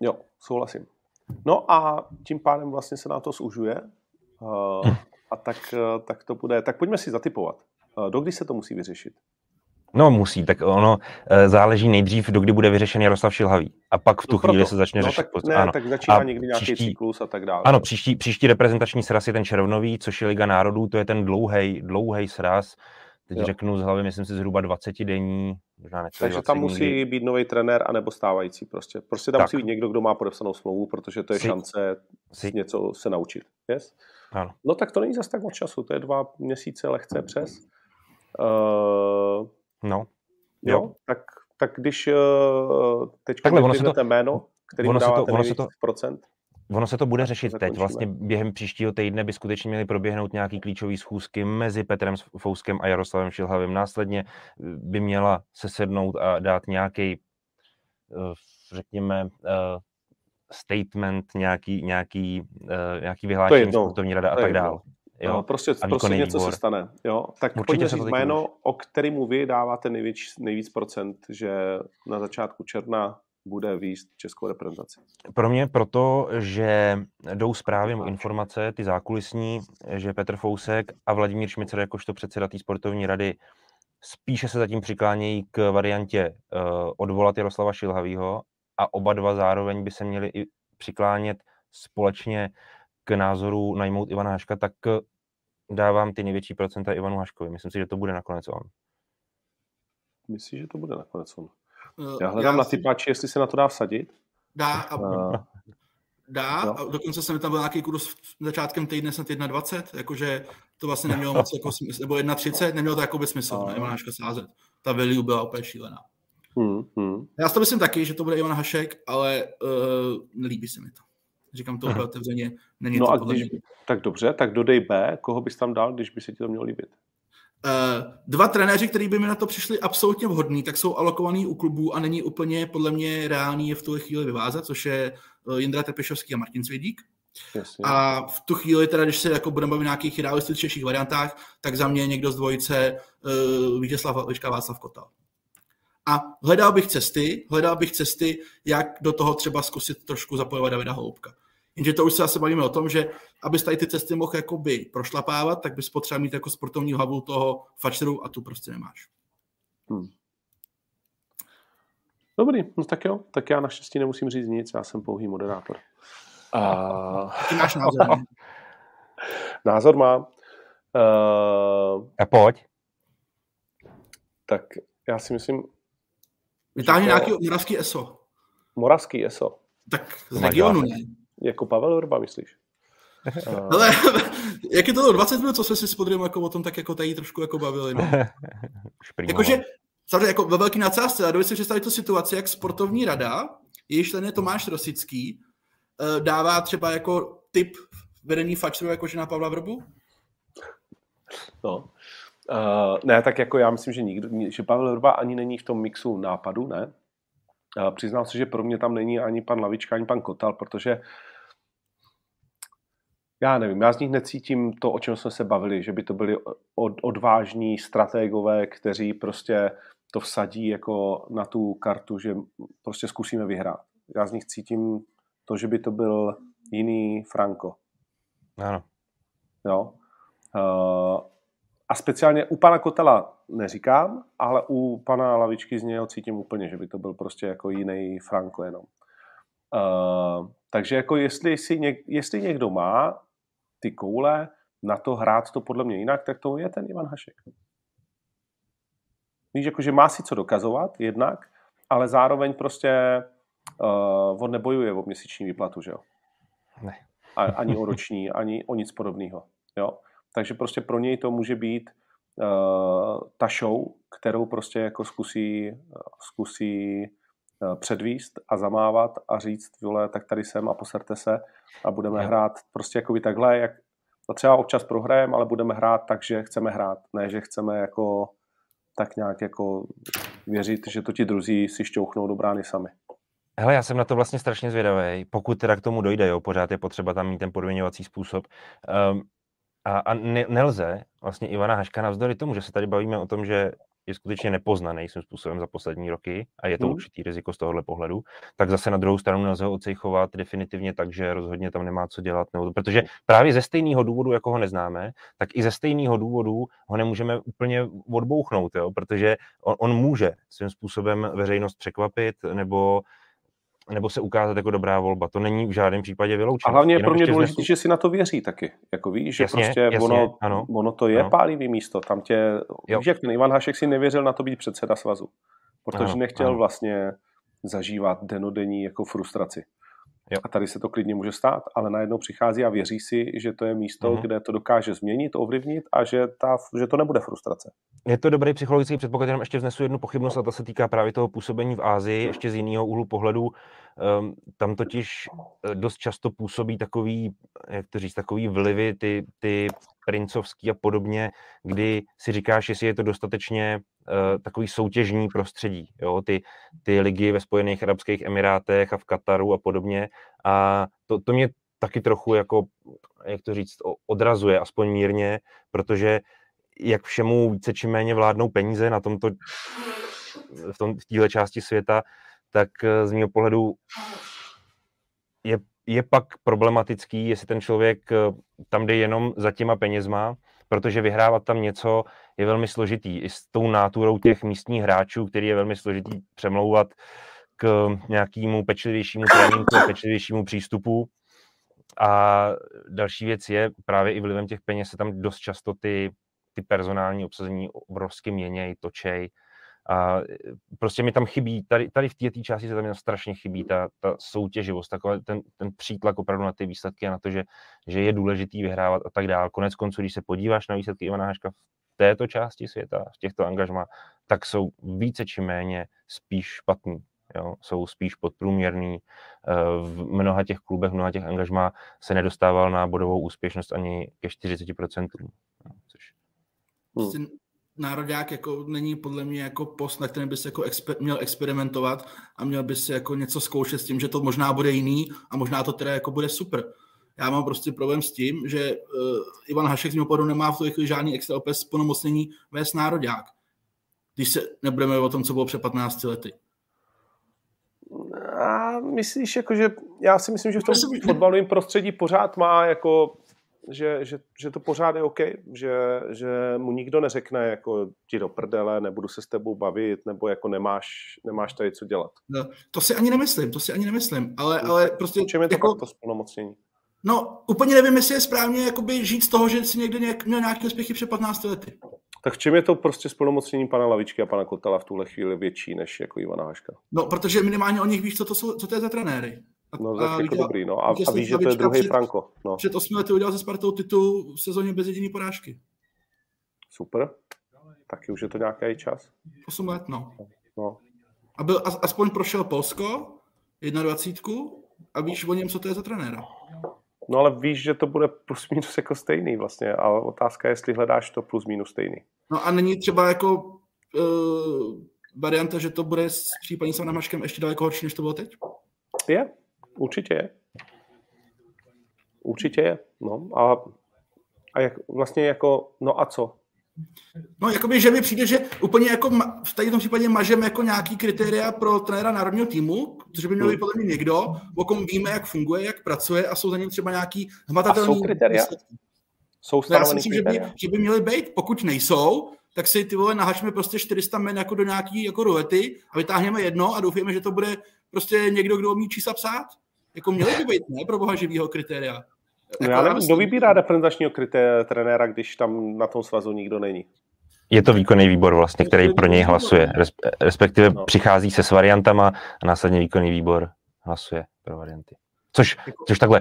Jo, souhlasím. No a tím pádem vlastně se nám to zužuje a tak to bude. Tak pojďme si zatipovat. Dokdy se to musí vyřešit? No musí, tak ono záleží nejdřív, dokdy bude vyřešen Jaroslav Šilhavý. A pak v tu chvíli se začne řešit. Tak, ne, ano. Tak začíná někdy nějaký cyklus a tak dále. Ano, příští reprezentační sraz je ten červnový, což je Liga národů, to je ten dlouhej sraz. Teď řeknu z hlavy, myslím si, zhruba 20 denní, možná necelý 20. Takže tam musí být nový trenér anebo stávající prostě. Prostě tam musí být někdo, kdo má podepsanou smlouvu, protože to je šance něco se naučit. Yes? Ano. No tak to není zas tak moc času, to je 2 měsíce lehce přes. No. Jo, tak když teď vyzvednete jméno, který dáváte nejvíc procent. Ono se to bude řešit teď. Vlastně během příštího týdne by skutečně měly proběhnout nějaký klíčový schůzky mezi Petrem Fouskem a Jaroslavem Šilhavým. Následně by měla sesednout a dát nějaký, řekněme, statement, nějaký vyhlášení sportovní rada a tak dále. Jo, no, prostě něco výbor. Se stane. Jo? Tak pojďme říct jméno, o kterému vy dáváte nejvíc procent, že na začátku června bude výjist českou reprezentaci. Pro mě proto, že jdou zprávy o informace, ty zákulisní, že Petr Fousek a Vladimír Šmicer jakožto předseda té sportovní rady spíše se zatím přiklánějí k variantě odvolat Jaroslava Šilhavýho a oba dva zároveň by se měli i přiklánět společně k názoru najmout Ivana Haška, tak dávám ty největší procenta Ivanu Haškovi. Myslím si, že to bude nakonec on. Myslíš, že to bude nakonec on? Já hledám na typáči, jestli se na to dá vsadit. Dá. A dokonce jsem tam byl nějaký kurz začátkem týdne snad 1,20, jakože to vlastně nemělo moc jako smysl, nebo 1,30, nemělo to jako by smysl, Ivana Haška sázet. Ta value byla opět šílená. Já si to myslím taky, že to bude Ivan Hašek, ale nelíbí se mi to. Říkám to úplně otevřeně, není to podle mě. Tak dobře, tak dodej B, koho bys tam dal, když by se ti to mělo líbit? Dva trenéři, kteří by mi na to přišli absolutně vhodní, tak jsou alokovaní u klubů a není úplně podle mě reálný je v tuhle chvíli vyvázat, což je Jindra Trpáček a Martin Svědík. Jasně. A v tu chvíli, teda, když se jako budeme bavit v nějakých realističtějších variantách, tak za mě někdo z dvojice Vítězslav Havlička, Václav Kotal. A hledal bych cesty, jak do toho třeba zkusit trošku zapojovat Davida Holoubka. Jenže to už se asi bavíme o tom, že abys tady ty cesty mohl jakoby prošlapávat, tak bys potřeba mít jako sportovní hlavu toho fačeru a tu prostě nemáš. Dobrý, no tak jo, tak já naštěstí nemusím říct nic, já jsem pouhý moderátor. Ty máš názor, ne? Názor mám. A pojď. Tak já si myslím... Vytáhni nějaký moravský ESO. Moravský ESO. Tak z regionu, ne? Jako Pavel Vrba, myslíš? Ale jak je to 20 minut, co jsme si s Podrym jako o tom tak jako tady trošku jako bavili. No? Jakože, samozřejmě jako ve velký nadsázce, a dovedl si představit tu situaci, jak sportovní rada, jejíž člen je Tomáš Rosický, dává třeba jako tip vedení fačru jakože na Pavla Vrbu? No. Ne, tak jako já myslím, že nikdo, že Pavel Vrba ani není v tom mixu nápadu, ne? Přiznám se, že pro mě tam není ani pan Lavička, ani pan Kotal, protože já nevím, já z nich necítím to, o čem jsme se bavili, že by to byli odvážní strategové, kteří prostě to vsadí jako na tu kartu, že prostě zkusíme vyhrát. Já z nich cítím to, že by to byl jiný Franco. Ano. Jo. A speciálně u pana Kotela neříkám, ale u pana Lavičky z něho cítím úplně, že by to byl prostě jako jiný Franco jenom. Takže jako jestli někdo má ty koule na to hrát to podle mě jinak, tak to je ten Ivan Hašek. Víš, jakože má si co dokazovat jednak, ale zároveň prostě on nebojuje o měsíční výplatu, že jo? Ne. Ani o roční, ani o nic podobného. Jo? Takže prostě pro něj to může být ta show, kterou prostě jako zkusí předvíst a zamávat a říct, vole, tak tady jsem a poserte se a budeme hrát prostě jakoby takhle, jak a třeba občas prohrajeme, ale budeme hrát tak, že chceme hrát, ne, že chceme jako tak nějak jako věřit, že to ti druzí si šťouchnou do brány sami. Hele, já jsem na to vlastně strašně zvědavý, pokud teda k tomu dojde, jo, pořád je potřeba tam mít ten podmiňovací způsob. Nelze vlastně Ivana Haška navzdory tomu, že se tady bavíme o tom, že je skutečně nepoznaný svým způsobem za poslední roky a je to určitý riziko z tohohle pohledu, tak zase na druhou stranu nelze ho odcejchovat definitivně tak, že rozhodně tam nemá co dělat. Nebo, protože právě ze stejného důvodu, jako ho neznáme, tak i ze stejného důvodu ho nemůžeme úplně odbouchnout, jo? Protože on může svým způsobem veřejnost překvapit nebo se ukázat jako dobrá volba. To není v žádném případě vyloučeno. A hlavně je pro mě důležité, že si na to věří taky. Jako víš, že jasně, prostě ono to je pálivý místo. Tam tě, víš, jak ten Ivan Hašek si nevěřil na to být předseda svazu. Protože nechtěl vlastně zažívat denodenní jako frustraci. Jo. A tady se to klidně může stát, ale najednou přichází a věří si, že to je místo, kde to dokáže změnit, ovlivnit a že to nebude frustrace. Je to dobrý psychologický předpoklad, jenom ještě vznesu jednu pochybnost a ta se týká právě toho působení v Asii, ještě z jiného úhlu pohledu. Tam totiž dost často působí takový vlivy, ty princovský a podobně, kdy si říkáš, jestli je to dostatečně takový soutěžní prostředí. Jo? Ty ligy ve Spojených arabských emirátech a v Kataru a podobně. A to mě taky trochu, odrazuje, aspoň mírně, protože jak všemu více či méně vládnou peníze na tomto, v téhle části světa, tak z mého pohledu je pak problematický, jestli ten člověk tam jde jenom za těma penězma, protože vyhrávat tam něco je velmi složitý. I s tou náturou těch místních hráčů, který je velmi složitý přemlouvat k nějakému pečlivějšímu tréninku, pečlivějšímu přístupu. A další věc je, právě i vlivem těch peněz se tam dost často ty personální obsazení obrovsky měněj, točej. A prostě mi tam chybí, tady v té části se tam strašně chybí ta soutěživost, takový ten přítlak opravdu na ty výsledky a na to, že je důležitý vyhrávat a tak dál. Konec konců, když se podíváš na výsledky Ivana Haška v této části světa, v těchto angažmá, tak jsou více či méně spíš špatný. Jo? Jsou spíš podprůměrný. V mnoha těch klubech, v mnoha těch angažmá se nedostával na bodovou úspěšnost ani ke 40%. Národák jako není podle mě jako post, na kterém by se jako měl experimentovat a měl by se jako něco zkoušet s tím, že to možná bude jiný a možná to teda jako bude super. Já mám prostě problém s tím, že Ivan Hašek z mého pohledu nemá v tu žádný extra plnomocnění vést národák, když se nebudeme o tom, co bylo před 15 lety. A myslíš, jakože já si myslím, že v tom fotbalovém prostředí pořád má jako... Že to pořád je OK, že mu nikdo neřekne, jako ti do prdele, nebudu se s tebou bavit, nebo jako nemáš tady co dělat. No, to si ani nemyslím, ale prostě... V čem je to jako, to splnomocnění? No, úplně nevím, jestli je správně jakoby žít z toho, že si někdy měl nějaké úspěchy před 15 lety. Tak v čem je to prostě splnomocnění pana Lavičky a pana Kotela v tuhle chvíli větší než jako Ivana Haška? No, protože minimálně o nich víš, co to je za trenéry. No, tak jako dobrý, no. A víš, že to je druhý Franco. No. Před 8 lety udělal ze Spartou titul v sezóně bez jediné porážky. Super. Taky už je to nějaký čas. 8 let, no. A byl, aspoň prošel Polsko, 21, a víš o něm, co to je za trenéra. No ale víš, že to bude plus minus jako stejný vlastně, ale otázka je, jestli hledáš to plus minus stejný. No a není třeba jako varianta, že to bude s případně s Ivanem Haškem ještě daleko horší, než to bylo teď? Je. Určitě je, no a jak vlastně jako, no a co? No jakoby, že mi přijde, že úplně jako v tady tom případě mažeme jako nějaký kritéria pro trenéra národního týmu, protože by měl být podle mě někdo, o kom víme, jak funguje, jak pracuje a jsou za ním třeba nějaký hmatatelný výsledky. Jsou stanovený já si myslím, že by měly být, pokud nejsou, tak si ty vole nahačme prostě 400 men jako do nějaký jako rulety a vytáhneme jedno a doufáme, že to bude prostě někdo, kdo umí čísla psát. Jako měly by být, ne, pro boha živýho kritéria. No já nevím, kdo vybírá reprezentačního trenéra, když tam na tom svazu nikdo není. Je to výkonný výbor vlastně, který pro něj hlasuje. Respektive přichází se s variantama a následně výkonný výbor hlasuje pro varianty. Což takhle,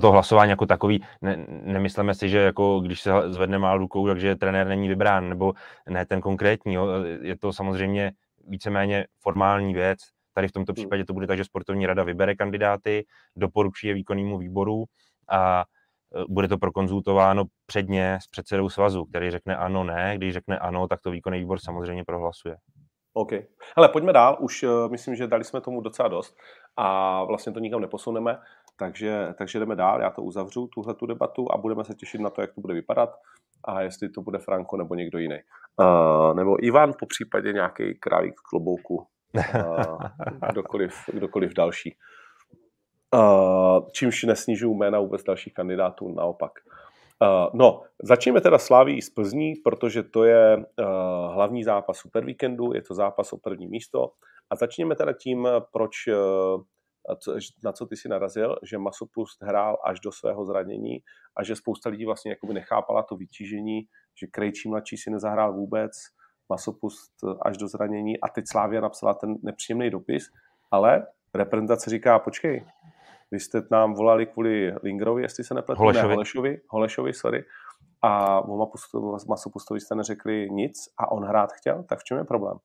to hlasování jako takový, nemyslíme si, že jako když se zvedne málo rukou, takže trenér není vybrán, nebo ne ten konkrétní. Jo. Je to samozřejmě víceméně formální věc. Tady v tomto případě to bude tak, že sportovní rada vybere kandidáty, doporučí je výkonnému výboru a bude to prokonzultováno předně s předsedou svazu, který řekne ano, ne. Když řekne ano, tak to výkonný výbor samozřejmě prohlasuje. OK. Hele, pojďme dál. Už myslím, že dali jsme tomu docela dost a vlastně to nikam neposuneme, takže jdeme dál. Já to uzavřu, tuhletu debatu, a budeme se těšit na to, jak to bude vypadat a jestli to bude Franco nebo někdo jiný. Nebo Ivan, po případě nějaký králík v klobouku, kdokoliv další. Čímž nesnižuji jména vůbec dalších kandidátů, naopak. No, začněme teda Slavií z Plzní, protože to je hlavní zápas supervíkendu, je to zápas o první místo. A začněme teda tím, proč, na co ty si narazil, že Masopust hrál až do svého zranění a že spousta lidí vlastně jakoby nechápala to vytížení, že Krejčí mladší si nezahrál vůbec, Masopust až do zranění, a teď Slavia napsala ten nepříjemný dopis, ale reprezentace říká, počkej, vy jste nám volali kvůli Lingerovi, jestli se nepletu, Holešovi, a Masopustovi jste neřekli nic a on hrát chtěl, tak v čem je problém?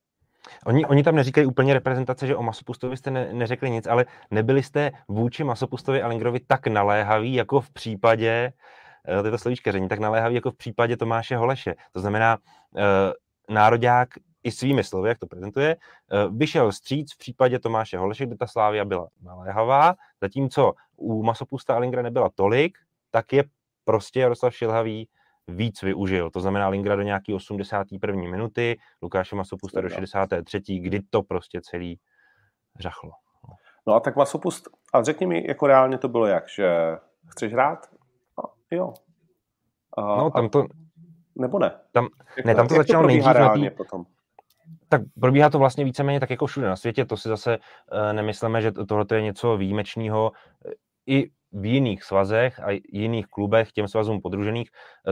Oni tam neříkají úplně reprezentace, že o Masopustovi jste neřekli nic, ale nebyli jste vůči Masopustovi a Lingerovi tak naléhaví, jako v případě, tyto slovíčkaření, tak naléhaví, jako v případě Tomáše Holeše. To znamená, nároďák i svými slovy, jak to prezentuje, vyšel vstříc v případě Tomáše Holeše, kde ta Slávia byla naléhavá, zatímco u Masopusta a Lingera nebyla tolik, tak je prostě Jaroslav Šilhavý víc využil. To znamená Lingera do nějaký 81. minuty, Lukáše Masopusta do 63., kdy to prostě celý řachlo. No a tak Masopust, a řekni mi, jako reálně to bylo jak, že chceš hrát? Jo. Nebo ne? Tam to začalo nejdřív na tý... potom. Tak probíhá to vlastně víceméně tak jako všude na světě, to si zase nemyslíme, že tohle je něco výjimečného. I v jiných svazech a jiných klubech těm svazům podružených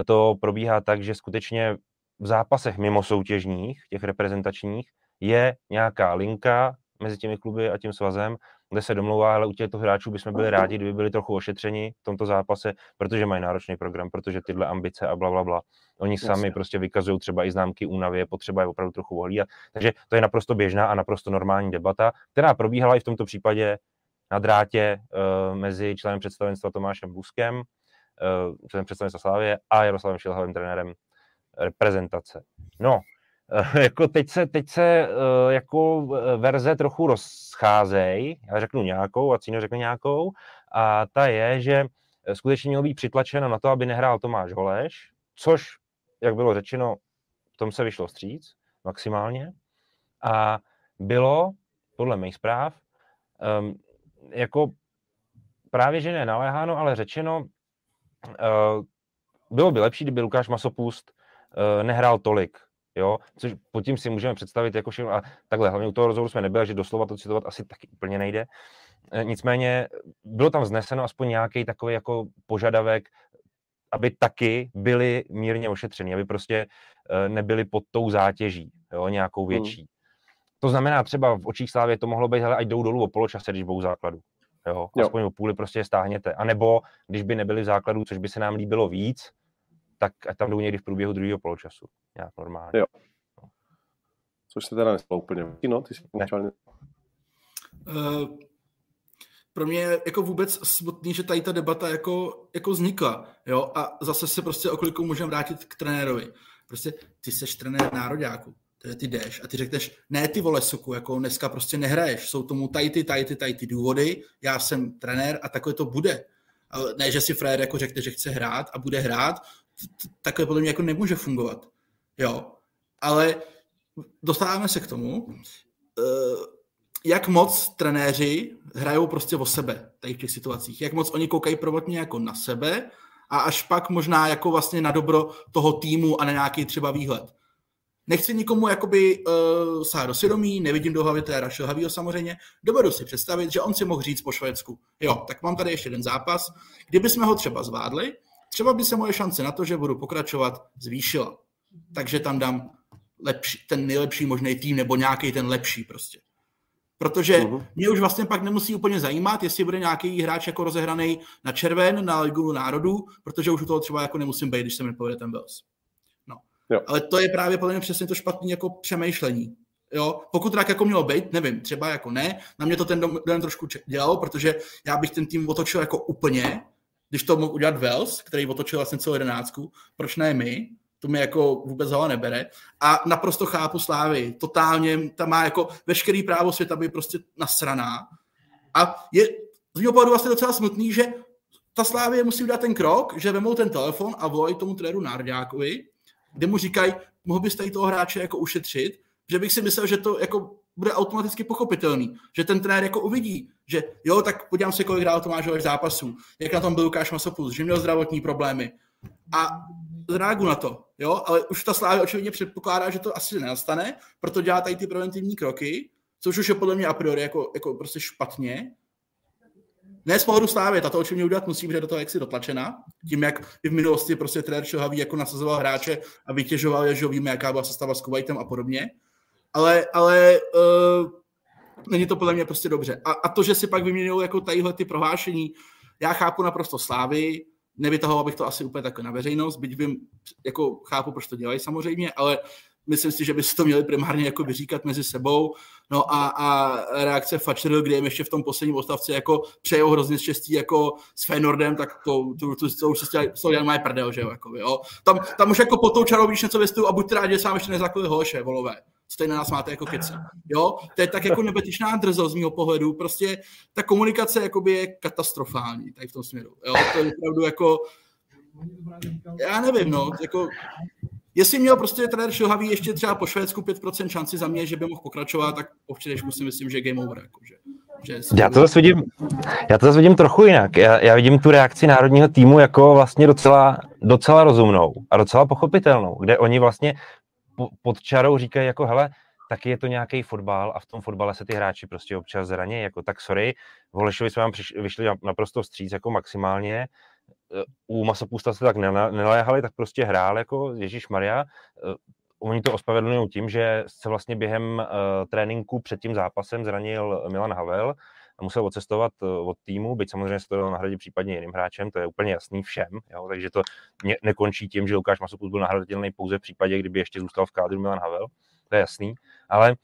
to probíhá tak, že skutečně v zápasech mimo soutěžních, těch reprezentačních, je nějaká linka mezi těmi kluby a tím svazem, kde se domlouvá, ale u těchto hráčů bychom byli rádi, kdyby byli trochu ošetřeni v tomto zápase, protože mají náročný program, protože tyhle ambice a blablabla. Oni sami prostě vykazují třeba i známky únavy, potřeba je opravdu trochu ohlídat. Takže to je naprosto běžná a naprosto normální debata, která probíhala i v tomto případě na drátě mezi členem představenstva Tomášem Buskem, členem představenstva Slavie, a Jaroslavem Šilhavým, trenérem reprezentace. No, jako teď se jako verze trochu rozcházejí, já řeknu nějakou a Cíno řekne nějakou, a ta je, že skutečně mělo být přitlačeno na to, aby nehrál Tomáš Holeš, což, jak bylo řečeno, v tom se vyšlo vstříc maximálně, a bylo, podle mých zpráv, jako právě, že ne naléháno, ale řečeno, bylo by lepší, kdyby Lukáš Masopust nehrál tolik. Jo, což pod tím si můžeme představit jako všechno, a takhle, hlavně u toho rozhovoru jsme nebyli, že doslova to citovat asi taky úplně nejde. Nicméně bylo tam vzneseno aspoň nějaký takový jako požadavek, aby taky byli mírně ošetřeni, aby prostě nebyli pod tou zátěží, jo, nějakou větší. To znamená, třeba v očích Slávy to mohlo být, hele, ať jdou dolů o poločase, když budou v základu. Jo, aspoň o půli prostě je stáhněte. A nebo, když by nebyli v základu, což by se nám líbilo víc, tak ať tam jdou někdy v průběhu druhého poločasu. Nějak normálně. Jo. Což se teda nestalo úplně. No, ty jsi ne. Pro mě je jako vůbec smutný, že tady ta debata jako vznikla. Jo? A zase se prostě okolikou můžeme vrátit k trenérovi. Prostě ty seš trenér nároďáku. Tedy ty jdeš a ty řekneš, ne ty vole suku, jako dneska prostě nehraješ. Jsou tomu tady ty důvody. Já jsem trenér a takhle to bude. Ale ne, že si frajer jako řekne, že chce hrát a bude hrát, takhle podle mě jako nemůže fungovat. Jo, ale dostáváme se k tomu, jak moc trenéři hrajou prostě o sebe tady v těch situacích, jak moc oni koukají prvotně jako na sebe a až pak možná jako vlastně na dobro toho týmu a na nějaký třeba výhled. Nechci nikomu jakoby sáhat do svědomí, nevidím do hlavy teda Šilhavýho samozřejmě. Dovedu si představit, že on si mohl říct po Švédsku, jo, tak mám tady ještě jeden zápas. Kdyby jsme ho třeba zvládli, třeba by se moje šance na to, že budu pokračovat, zvýšila. Takže tam dám lepší, ten nejlepší možný tým nebo nějaký ten lepší prostě. Protože mě už vlastně pak nemusí úplně zajímat, jestli bude nějaký hráč jako rozehraný na červen, na Ligu národů, protože už u toho třeba jako nemusím být, když se mi povede ten Wales. No. Ale to je právě podle mě přesně to špatné jako přemýšlení. Jo? Pokud tak jako mělo být, nevím, třeba jako ne, na mě to ten den trošku dělalo, protože já bych ten tým otočil jako úplně, když to mohl udělat Wales, který otočil vlastně celou jedenáctku, proč ne my? To mi jako vůbec hala nebere. A naprosto chápu Slávy. Totálně, tam má jako veškerý právo světa, by prostě nasraná. A je z mého pohledu vlastně docela smutný, že ta Slávie musí udělat ten krok, že vemou ten telefon a volají tomu trenéru Nároďákovi, kde mu říkají, mohl bys tady toho hráče jako ušetřit, že bych si myslel, že to jako bude automaticky pochopitelný, že ten trenér jako uvidí, že jo, tak podívám se, kolik hrál Tomáš Holeš zápasů, jak na tom byl Lukáš Masopust, že měl zdravotní problémy. A reaguju na to, jo, ale už ta Slávia očividně předpokládá, že to asi nenastane, proto dělá tady ty preventivní kroky, což už je podle mě a priori jako prostě špatně. Ne z pohledu Slávy, ta to očividně udělat musí, protože do toho jaksi dotlačena, tím jak i v minulosti prostě trenér Šilhavý jako nasazoval hráče a vytěžoval je, že víme, jaká byla sestava s Kuwaitem a podobně, ale není to podle mě prostě dobře. A to, že si pak vyměňují jako tadyhle ty prohlášení, já chápu naprosto Slávy. Nevytahoval bych to asi úplně takhle na veřejnost, byť bym, jako chápu, proč to dělají samozřejmě, ale myslím si, že by se to měli primárně jako vyříkat mezi sebou. No a reakce Fatschera, kde jim ještě v tom posledním odstavci jako přejou hrozně štěstí jako s Feyenoordem, tak to už se dělá mají prdel, že jo, jako, jo. Tam už jako pod tou čarou víš něco věstuju a buďte rádi, že sám ještě nezaklili Holeše, volové. Stejně nás máte jako keci, jo. To je tak jako nebetyčná drzost z mýho pohledu, prostě ta komunikace jakoby je katastrofální tady v tom směru, jo. To je opravdu jako, já nevím, no, jako jestli měl prostě trenér Šilhavý ještě třeba po Švédsku 5% šanci za mě, že by mohl pokračovat, tak po včerejšku si myslím, že game over. Jako, že já to zase vidím trochu jinak. Já vidím tu reakci národního týmu jako vlastně docela rozumnou a docela pochopitelnou, kde oni vlastně pod čarou říkají jako hele, taky je to nějaký fotbal a v tom fotbale se ty hráči prostě občas zraní, jako tak sorry, Holešovi jsme vám vyšli naprosto vstříc jako maximálně, u Masopusta se tak neléhali, tak prostě hrál jako ježišmarja. Oni to ospravedlňují tím, že se vlastně během tréninku před tím zápasem zranil Milan Havel a musel odcestovat od týmu, byť samozřejmě se to dalo nahradit případně jiným hráčem, to je úplně jasný všem, jo? Takže to nekončí tím, že Lukáš Masopust byl nahraditelný pouze v případě, kdyby ještě zůstal v kádru Milan Havel, to je jasný, ale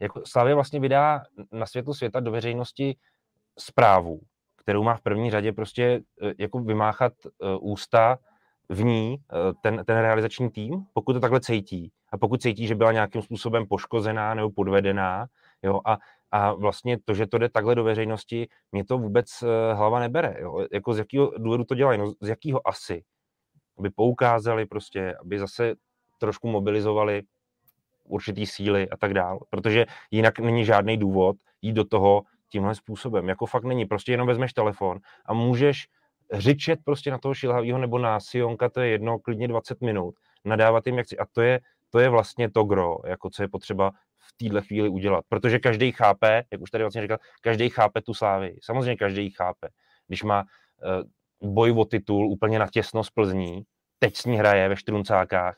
jako Slavia vlastně vydá na světlo světa do veřejnosti zprávu, kterou má v první řadě prostě jako vymáchat ústa v ní ten realizační tým, pokud to takhle cítí. A pokud cítí, že byla nějakým způsobem poškozená nebo podvedená, jo, a vlastně to, že to jde takhle do veřejnosti, mě to vůbec hlava nebere. Jo. Jako z jakého důvodu to dělají? No, z jakého asi? Aby poukázali prostě, aby zase trošku mobilizovali určitý síly a tak dál. Protože jinak není žádný důvod jít do toho tímhle způsobem. Jako fakt není. Prostě jenom vezmeš telefon a můžeš řičet prostě na toho Šilhavýho nebo na Sionka, to je jedno, klidně 20 minut, nadávat jim jak chci. A to je vlastně to gro, jako co je potřeba v téhle chvíli udělat. Protože každý chápe, jak už tady vlastně říkal, každý chápe tu Slávii. Samozřejmě každý chápe. Když má boj o titul úplně natěsno s Plzní, teď s ní hraje ve Štruncákách,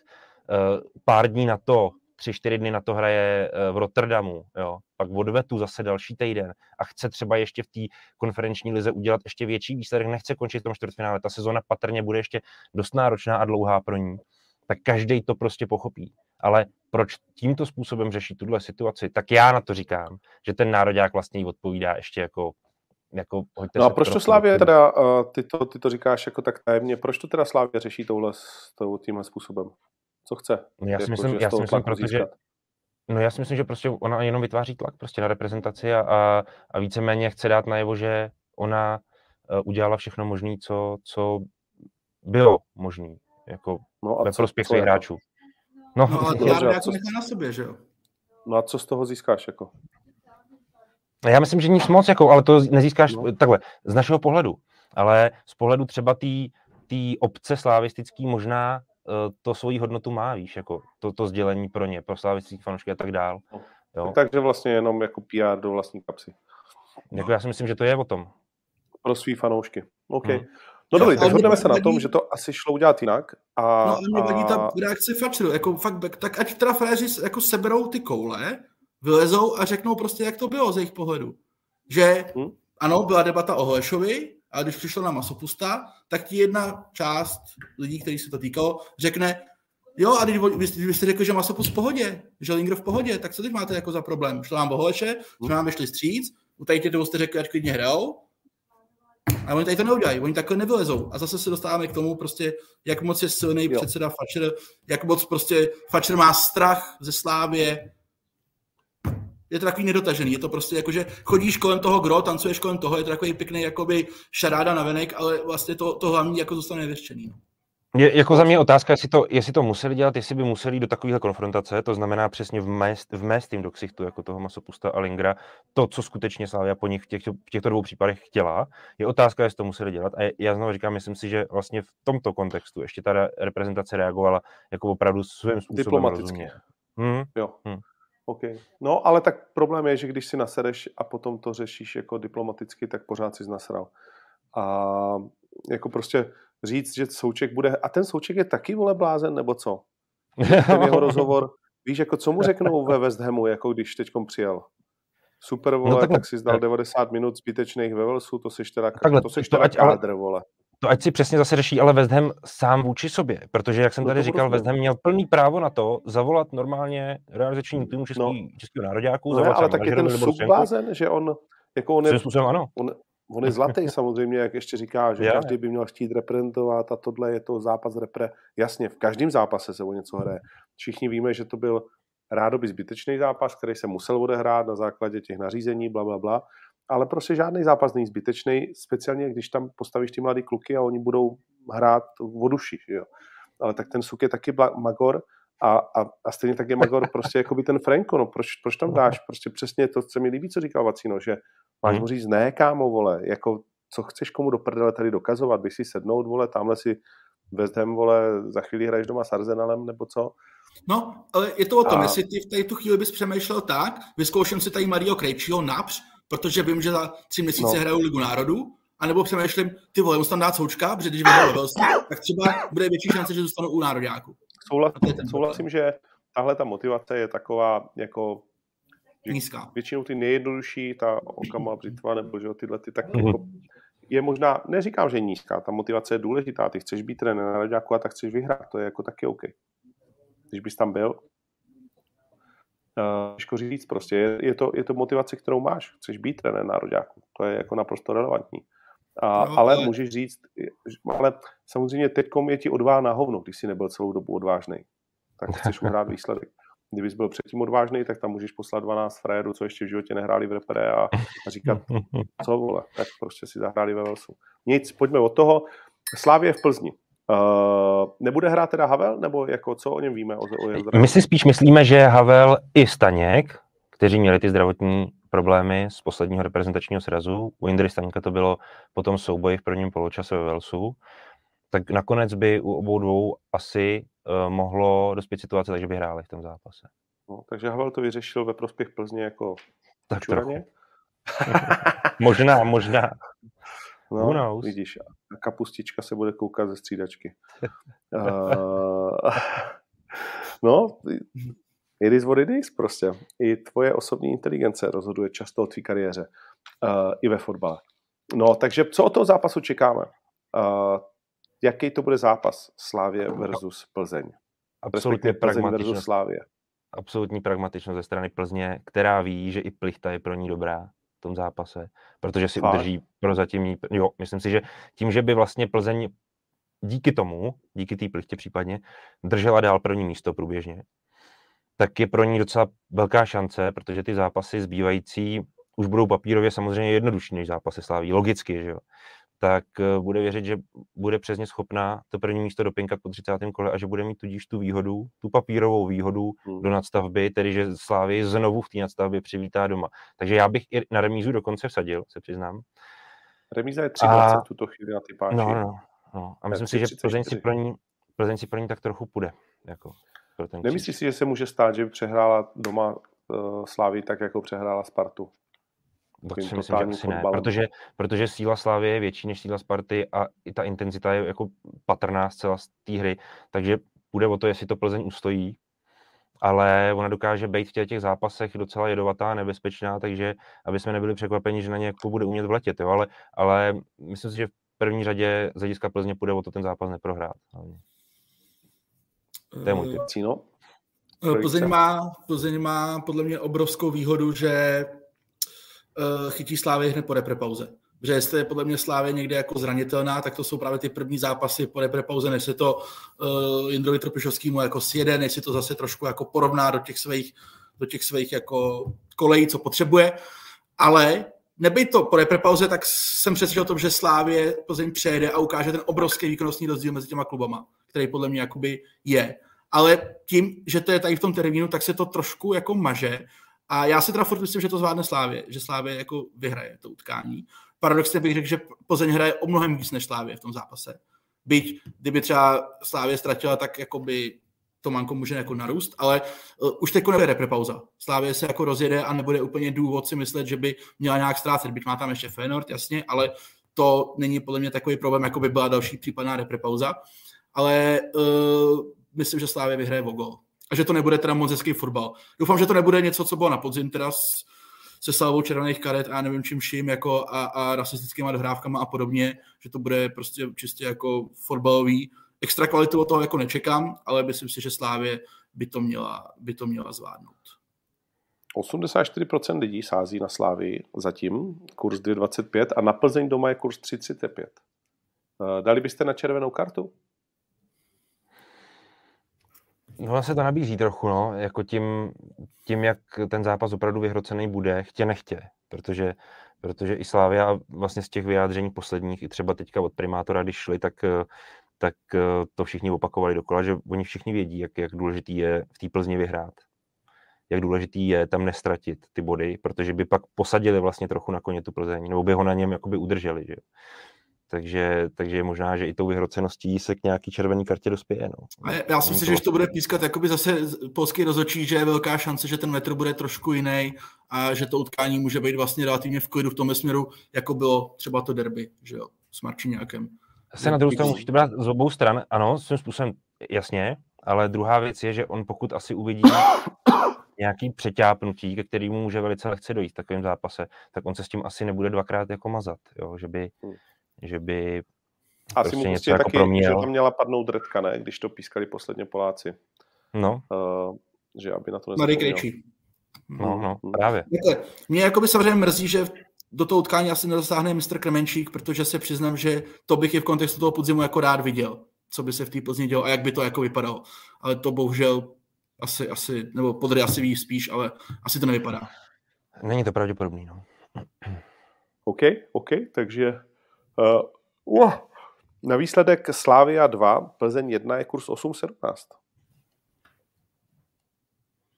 pár dní na to, 3-4 dny na to hraje v Rotterdamu, jo. Pak odvetu zase další týden a chce třeba ještě v té konferenční lize udělat ještě větší výsledek, nechce končit v tom čtvrtfinále, ta sezona patrně bude ještě dost náročná a dlouhá pro ní, tak každej to prostě pochopí. Ale proč tímto způsobem řeší tuhle situaci, tak já na to říkám, že ten nároďák vlastně jí odpovídá ještě jako no a proč to Slavie teda, ty to říkáš jako tak tajemně, proč to teda Slavie řeší tímhle způsobem? Co chce? Já si myslím, že prostě ona jenom vytváří tlak prostě na reprezentaci a víceméně chce dát najevo, že ona udělala všechno možné, co bylo možné, jako ve prospěch svých hráčů. No ale já jako nechám na sobě, že jo? No a co z toho získáš, jako? Já myslím, že nic moc, jako, ale to nezískáš takhle, z našeho pohledu, ale z pohledu třeba té obce slavistické možná to svoji hodnotu má, víš, jako to sdělení pro ně, pro slávicí fanoušky a tak dál. Jo. Takže vlastně jenom jako PR do vlastní kapsy. Jako já si myslím, že to je o tom. Pro svý fanoušky. OK. No dobrý, tak hodneme se na tom, že to asi šlo udělat jinak. A mě vadí ta reakce Fatscheru, jako fakt, tak ať teda fréři jako seberou ty koule, vylezou a řeknou prostě, jak to bylo z jejich pohledu. Že ano, byla debata o Holešovi, a když přišlo na Masopusta, tak ti jedna část lidí, kteří se to týkalo, řekne, jo, a když jste řekli, že Masopust v pohodě, že Linger v pohodě, tak co teď máte jako za problém? Šlo nám o Holeše, jsme nám vyšli stříc, u tady těho jste řekli, ať klidně hrajou, a oni tady to neudělají, oni takhle nevylezou. A zase se dostáváme k tomu prostě, jak moc je silný předseda Fatscher, jak moc prostě Fatscher má strach ze Slávie. Je to takový nedotažený, je to prostě jako, že chodíš kolem toho gro, tancuješ kolem toho, je to takový pěkný jakoby šaráda na venek, ale vlastně to hlavní jako zůstane nevyřčený. Je, jako za mě otázka, jestli to museli dělat, jestli by museli do takovéhle konfrontace, to znamená přesně vmést tím do ksichtu, jako toho Masopusta a Lingera, to, co skutečně Slavia po nich v těchto dvou případech chtěla, je otázka, jestli to museli dělat. A já znovu říkám, myslím si, že vlastně v tomto kontextu ještě ta reprezentace reagovala jako opravdu svým způsobem diplomaticky. Okay. No, ale tak problém je, že když si nasereš a potom to řešíš jako diplomaticky, tak pořád jsi nasral. A jako prostě říct, že Souček bude... A ten Souček je taky, vole, blázen, nebo co? Ten jeho rozhovor... Víš, jako co mu řeknou ve West Hamu, jako když teďkom přijel? Super, vole, no tak si zdal 90 minut zbytečných ve Velsu, to seš teda kádr, vole. To ať si přesně zase řeší, ale West Ham sám vůči sobě, protože, jak jsem tady říkal, West Ham měl plný právo na to zavolat normálně realizační týmu českého nároďáků. No, ale taky ten subblázen, že on... Jako on je, způsobem, ano. On je zlatý samozřejmě, jak ještě říká, že každý by měl chtít reprezentovat a tohle je to zápas repre. Jasně, v každém zápase se o něco hraje. Všichni víme, že to byl rádoby zbytečný zápas, který se musel odehrát na základě těch nařízení, blablabla. Ale prostě žádný zápas není zbytečný, speciálně když tam postavíš ty mladý kluky a oni budou hrát o duši, jo. Ale tak ten Suk je taky magor a stejně tak je magor prostě jakoby ten Franco, no proč tam dáš prostě přesně to, co mi líbí, co říkal Vacino, že máš mu říct, ne kámo, vole, jako co chceš komu do prdele tady dokazovat, bys si sednout, vole, tamhle si West Ham, vole, za chvíli hraješ doma s Arsenalem nebo co? No, ale je to o tom, jestli ty v tady tu chvíli bys přemýšlel tak, vyzkouším si tady Mario Krejčího např, protože vím, že za 3 měsíce hrajou Ligu národů, anebo přemýšlím, ty vole, musím tam dát Součka, protože když vyhrál Velsu, tak třeba bude větší šance, že zůstanou u nároďáků. Souhlasím, že tahle ta motivace je taková jako nízká. Většinou ty nejjednodušší, ta Okama, Břitva, nebo že tyhle ty tak jako je možná, neříkám, že je nízká, ta motivace je důležitá, ty chceš být trenér nároďáků a tak chceš vyhrát, to je jako taky OK. Když bys tam byl, těžko říct prostě, je to motivace, kterou máš, chceš být trenér nároďáků, to je jako naprosto relevantní. Ale můžeš říct, ale samozřejmě teďkom je ti odvá na hovno, když jsi nebyl celou dobu odvážnej, tak chceš uhrát výsledek. Kdybys byl předtím odvážnej, tak tam můžeš poslat 12 frajerů, co ještě v životě nehráli v repere a říkat, co vole, tak prostě si zahráli ve Velsu. Nic, pojďme od toho. Slavie v Plzni. Nebude hrát teda Havel, nebo jako co o něm víme? My si spíš myslíme, že Havel i Staněk, kteří měli ty zdravotní problémy z posledního reprezentačního srazu, u Jindry Staňka to bylo potom souboj v prvním poločase ve Velsu, tak nakonec by u obou dvou asi mohlo dospět situace, takže by hráli v tom zápase. No, takže Havel to vyřešil ve prospěch Plzně jako tak čuraně? možná. No, vidíš, kapustička se bude koukat ze střídačky. No, it is what it is prostě. I tvoje osobní inteligence rozhoduje často o tvý kariéře. I ve fotbale. No, takže co od toho zápasu čekáme? Jaký to bude zápas? Slavie versus Plzeň. Absolutně pragmatičnost. Versus Slavie. Absolutní pragmatičnost ze strany Plzně, která ví, že i plichta je pro ní dobrá. V tom zápase, protože si udrží prozatímní, myslím si, že tím, že by vlastně Plzeň díky té plichtě případně, držela dál první místo průběžně, tak je pro ní docela velká šance, protože ty zápasy zbývající už budou papírově samozřejmě jednodušší než zápasy Slaví, logicky, že jo, tak bude věřit, že bude přesně schopná to první místo dopinkat po 30. kole a že bude mít tudíž tu výhodu, tu papírovou výhodu do nadstavby, tedy že Slávy znovu v té nadstavbě přivítá doma. Takže já bych i na remízu dokonce vsadil, se přiznám. Remíza je 3-20 tuto chvíli na typáči. No. A myslím si, že Plzeň si pro ní Plzeň si pro ní tak trochu půjde. Jako nemyslíš si, že se může stát, že by přehrála doma Slavii tak, jako přehrála Spartu? Tak si myslím, že asi ne, protože síla Slavie je větší než síla Sparty a i ta intenzita je jako patrná zcela z té hry, takže půjde o to, jestli to Plzeň ustojí, ale ona dokáže být v těch zápasech docela jedovatá a nebezpečná, takže aby jsme nebyli překvapeni, že na ně jako bude umět vletět, jo? Ale myslím si, že v první řadě z hlediska Plzně půjde o to ten zápas neprohrát. To je můj tip. Cíno? Plzeň má podle mě obrovskou výhodu, že chytí Slávy hned po reprepauze. Protože jestli je podle mě Slávy někde jako zranitelná, tak to jsou právě ty první zápasy po reprepauze, než se to Jindrovi Trpišovskýmu jako sjede, než si to zase trošku jako porovná do těch svých jako kolejí, co potřebuje. Ale nebejt to po reprepauze, tak jsem přesvědčen o tom, že Slávě Plzeň přejede a ukáže ten obrovský výkonnostní rozdíl mezi těma klubama, který podle mě jakoby je. Ale tím, že to je tady v tom termínu, tak se to trošku jako maže. A já si teda furt myslím, že to zvládne Slávě, že Slávě jako vyhraje to utkání. Paradoxně bych řekl, že Plzeň hraje o mnohem víc než Slávě v tom zápase. Byť kdyby třeba Slávě ztratila, tak jakoby to manko může jako narůst, ale už teď nebude reprepauza. Slávě se jako rozjede a nebude úplně důvod si myslet, že by měla nějak ztrácet. Byť má tam ještě Feyenoord, jasně, ale to není podle mě takový problém, jako by byla další případná reprepauza. Ale myslím, že Slávě vyhraje o gól. A že to nebude teda moc hezký fotbal. Doufám, že to nebude něco, co bylo na podzim, teda se salvou červených karet a nevím čím vším, jako a rasistickýma dohrávkama a podobně, že to bude prostě čistě jako fotbalový. Extra kvalitu od toho jako nečekám, ale myslím si, že Slávě by to měla zvládnout. 84% lidí sází na Slávii zatím, kurz 2,25 a na Plzeň doma je kurz 3,35. Dali byste na červenou kartu? No, se to nabízí trochu, no, jako tím, jak ten zápas opravdu vyhrocený bude, chtě nechtě, protože i Slavia vlastně z těch vyjádření posledních, i třeba teďka od primátora, když šli, tak to všichni opakovali dokola, že oni všichni vědí, jak důležitý je v té Plzni vyhrát, jak důležitý je tam nestratit ty body, protože by pak posadili vlastně trochu na koně tu Plzeň, nebo by ho na něm jakoby udrželi, že? Takže možná, že i tou vyhroceností se k nějaký červený kartě dospěje. No. Já si myslím, že to bude pískat jakoby zase polský rozhodčí, že je velká šance, že ten metr bude trošku jiný a že to utkání může být vlastně relativně v klidu v tom směru, jako bylo třeba to derby, že jo, s Marčíňákem. Se na druhou stranu musíte brát z obou stran, ano, svým způsobem jasně, ale druhá věc je, že on pokud asi uvidí nějaký přeťápnutí, ke kterému může velice lehce dojít v takovém zápase, tak on se s tím asi nebude dvakrát jako mazat, jo, že by asi prostě něco taky, jako proměl. Že tam měla padnout redka, ne? Když to pískali posledně Poláci. No. Že aby na to nezapomněl. No, právě. Mě jakoby samozřejmě mrzí, že do toho utkání asi nedosáhne mistr Krmenčík, protože se přiznám, že to bych i v kontextu toho podzimu jako rád viděl, co by se v té Plzni dělo a jak by to jako vypadalo. Ale to bohužel asi nebo podry asi ví spíš, ale asi to nevypadá. Není to pravděpodobný, no. OK, takže na výsledek Slavia 2, Plzeň 1 je kurz 8,17.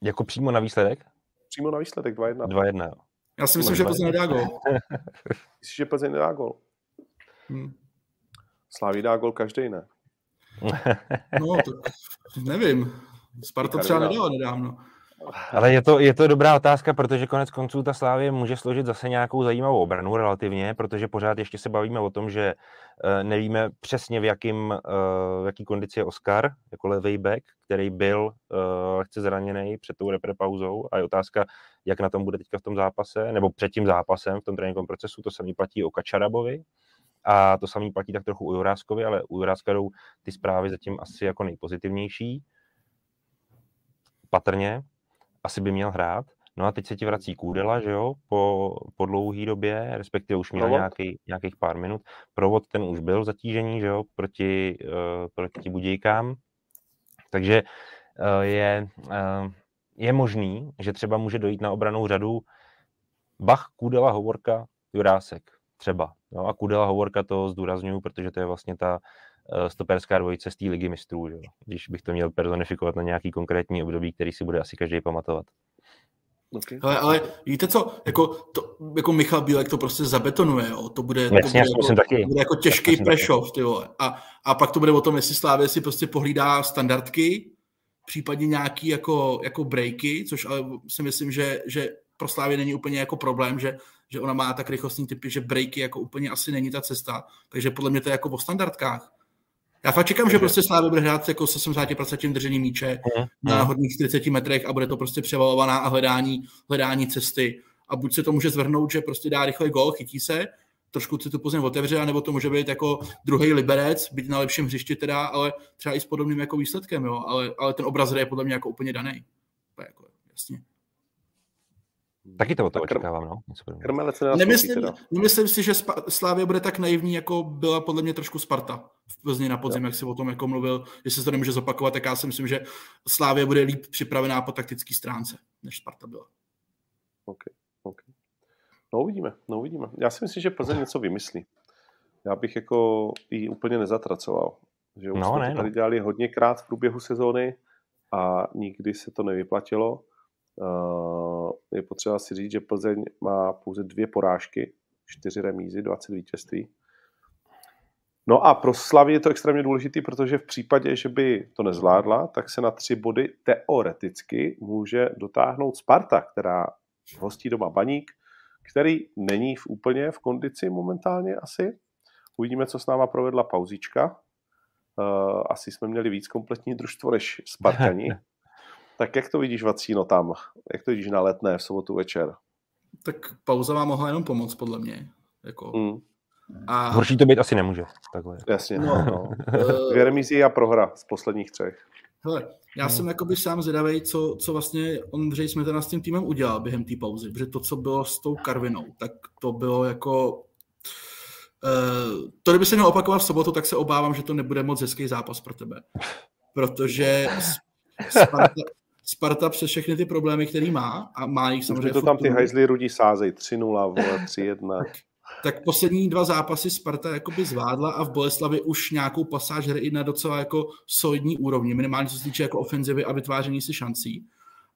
Jako přímo na výsledek? Přímo na výsledek 2,1. 2,1. Já si myslím, že Plzeň nedá gol. Myslíš, že Plzeň nedá gol? Slavia dá gol každý, ne? No, tak nevím. Sparta třeba nedala nedávno. Ale je to dobrá otázka, protože konec konců ta Slavie může složit zase nějakou zajímavou obranu relativně, protože pořád ještě se bavíme o tom, že nevíme přesně v jaký kondici je Oskar, jako levý back, který byl lehce zraněný před tou reprepauzou a je otázka, jak na tom bude teďka v tom zápase, nebo před tím zápasem v tom tréninkovém procesu, to samý platí o Kačarabovi a to samý platí tak trochu o Juráskovi, ale u Juráska jdou ty zprávy zatím asi jako nejpozitivnější, patrně. Asi by měl hrát. No a teď se ti vrací Kudela, že jo, po dlouhý době, respektive už měl nějakých pár minut. Provod ten už byl zatížení, že jo, proti Budějkám. Takže je možný, že třeba může dojít na obranou řadu Bach, Kudela, Hovorka, Jurásek třeba. No a Kudela, Hovorka to zdůrazňuju, protože to je vlastně ta stoperská dvojice z té ligy mistrů, jo? Když bych to měl personifikovat na nějaký konkrétní období, který si bude asi každý pamatovat. Okay. Ale víte co, jako Michal Bílek to prostě zabetonuje, jo. To bude jako těžký prešov, ty vole. A pak to bude o tom, jestli Slávě si prostě pohlídá standardky, případně nějaký jako breaky, což ale si myslím, že pro Slávě není úplně jako problém, že ona má tak rychlostní typy, že breaky jako úplně asi není ta cesta, takže podle mě to je jako o standardkách. Já fakt čekám, že prostě Slávě bude hrát jako s 80% držení míče na hodných 40 metrech a bude to prostě převalovaná a hledání cesty. A buď se to může zvrhnout, že prostě dá rychle gól, chytí se, trošku si tu Plzeň otevře, nebo to může být jako druhý Liberec, být na lepším hřišti teda, ale třeba i s podobným jako výsledkem, jo. Ale ten obraz je podle mě jako úplně daný. Jako, jasně. Taky to o to očekávám, no. Nemyslím si, že Slávia bude tak naivní, jako byla podle mě trošku Sparta v Plzni na podzim, jak si o tom jako mluvil, jestli se to nemůže zopakovat, tak já si myslím, že Slávia bude líp připravená po taktické stránce, než Sparta byla. OK. No uvidíme. Já si myslím, že Plzeň něco vymyslí. Já bych jako ji úplně nezatracoval. Že už tady dělali hodněkrát v průběhu sezóny a nikdy se to nevyplatilo. Je potřeba si říct, že Plzeň má pouze 2 porážky, 4 remízy, 20 vítězství. No a pro Slavii je to extrémně důležitý, protože v případě, že by to nezvládla, tak se na 3 body teoreticky může dotáhnout Sparta, která hostí doma Baník, který není úplně v kondici momentálně asi. Uvidíme, co s náma provedla pauzička. Asi jsme měli víc kompletní družstvo než Spartani. Tak jak to vidíš, Vacíno, tam? Jak to vidíš na Letné v sobotu večer? Tak pauza vám mohla jenom pomoct, podle mě. Jako. A... Horší to být asi nemůže. Takhle. Jasně. No. 2 remízy a prohra z posledních 3. Hele, já jsem jakoby sám zvědavej, co vlastně Ondřej Smetana s tím týmem udělal během té pauzy, protože to, co bylo s tou Karvinou, tak to bylo jako... To, kdyby se měl opakovat v sobotu, tak se obávám, že to nebude moc hezký zápas pro tebe. Protože Sparta přes všechny ty problémy, který má, a má jich samozřejmě... To tam ty hajzly rudí sázej, 3-0, 3-1... Tak poslední 2 zápasy Sparta jakoby zvládla a v Boleslavi už nějakou pasáž hry i na docela jako solidní úrovni, minimálně co se týče jako ofenzivy a vytváření si šancí.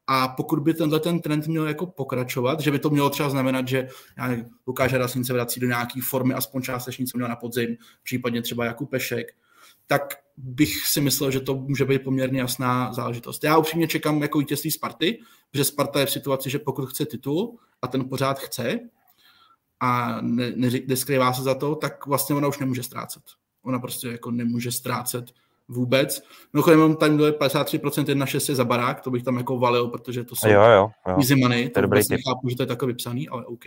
A pokud by tenhle ten trend měl jako pokračovat, že by to mělo třeba znamenat, že Lukáš Hrasin se vrací do nějaké formy, aspoň částečně, co měl na podzim, případně třeba Jakub Pešek, tak bych si myslel, že to může být poměrně jasná záležitost. Já upřímně čekám jako vítězství Sparty, protože Sparta je v situaci, že pokud chce titul a ten pořád chce, a neskrývá se za to, tak vlastně ona už nemůže ztrácet. Ona prostě jako nemůže ztrácet vůbec. No chodem, tam je 53% 1,6 za barák, to bych tam jako valil, protože to jsou easy money, to vůbec nechápu, že to je takhle vypsaný, ale OK.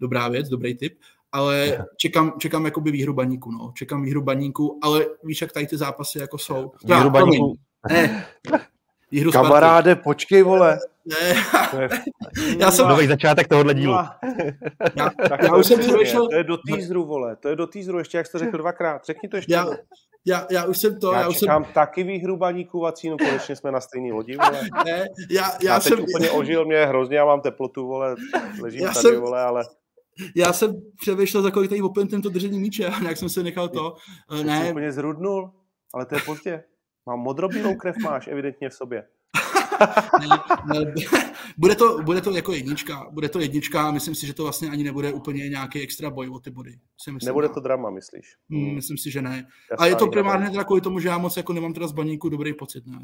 Dobrá věc, dobrý tip. Ale čekám jakoby výhru Baníku, no. Čekám výhru Baníku, ale víš, jak tady ty zápasy jako jsou. Výhru Baníku. Ne. Kamaráde, počkej, vole. Ne. Já jsem nový začátek tohohle dílu. Já už jsem přemýšlel. To je do teaseru, vole. To je do teaseru, ještě jak jste řekl 2krát. Řekni to ještě. Já už jsem to. Já čekám taky výhru Baníku, Vacínu, konečně jsme na stejný lodi, vole. Ne, já teď jsem úplně ožil, mě hrozně, já mám teplotu, vole. Ležím já tady, jsem... vole, ale... Já jsem přemýšlel, za kolik tady opět tento držení míče, a nějak jsem se nechal to. Ne. Jsi úplně zrudnul, ale to je pozdě. Mám modrobílou krev, máš evidentně v sobě. Ne. Bude to jako jednička. Bude to jednička a myslím si, že to vlastně ani nebude úplně nějaký extra boj o ty body. Nebude to drama, myslíš? Myslím si, že ne. A je to primárně teda kvůli tomu, že já moc jako nemám teda z Baníku dobrý pocit. Ne?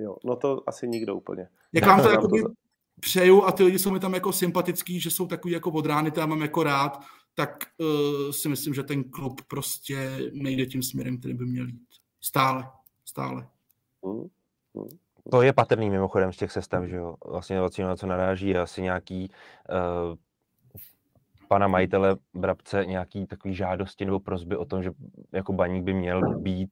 Jo, no to asi nikdo úplně. Jak vám to jakoby přeju a ty lidi jsou mi tam jako sympatický, že jsou takový jako od rány, já mám jako rád, tak si myslím, že ten klub prostě nejde tím směrem, který by měl jít. Stále. To je patrný mimochodem z těch sestav, že jo. Vlastně na co naráží je asi nějaký pana majitele Brabce, nějaký takový žádosti nebo prosby o tom, že jako Baník by měl být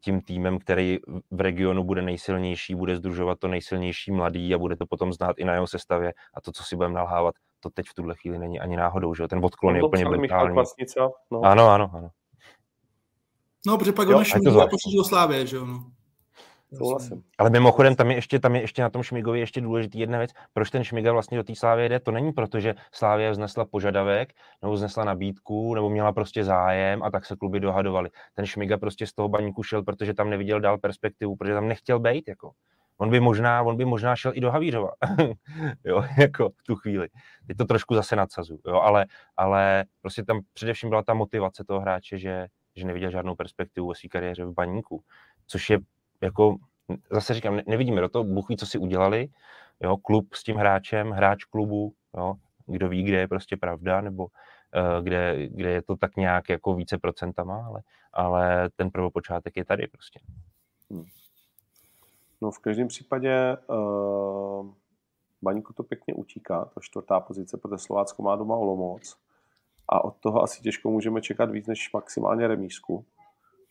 tím týmem, který v regionu bude nejsilnější, bude sdružovat to nejsilnější mladý a bude to potom znát i na jeho sestavě. A to, co si budeme nalhávat, to teď v tuhle chvíli není ani náhodou, že jo. Ten odklon je úplně brutální. No. Ano. No, protože pak on Šmík a pošli do Slávě, že jo, no. Souhlasím. Ale mimochodem, tam je ještě na tom Šmigovi ještě důležitý jedna věc, proč ten Šmiga vlastně do té Slávě jde, to není proto, že Slávě vznesla požadavek, nebo vznesla nabídku, nebo měla prostě zájem a tak se kluby dohadovaly. Ten Šmiga prostě z toho Baníku šel, protože tam neviděl dál perspektivu, protože tam nechtěl bejt, jako. On by možná šel i do Havířova, jo, jako v tu chvíli. Teď to trošku zase nadsazu, jo, ale prostě tam především byla ta motivace toho hráče, že neviděl žádnou perspektivu ve své kariéře v Baníku, což je jako, zase říkám, nevidíme do toho, Bůh ví, co si udělali, jo, klub s tím hráčem, hráč klubu, jo, kdo ví, kde je prostě pravda, nebo kde je to tak nějak jako více procentama, ale ten prvopočátek je tady prostě. No v každém případě Baníku to pěkně utíká, ta čtvrtá pozice, protože Slovácko má doma Olomouc a od toho asi těžko můžeme čekat víc než maximálně remízku.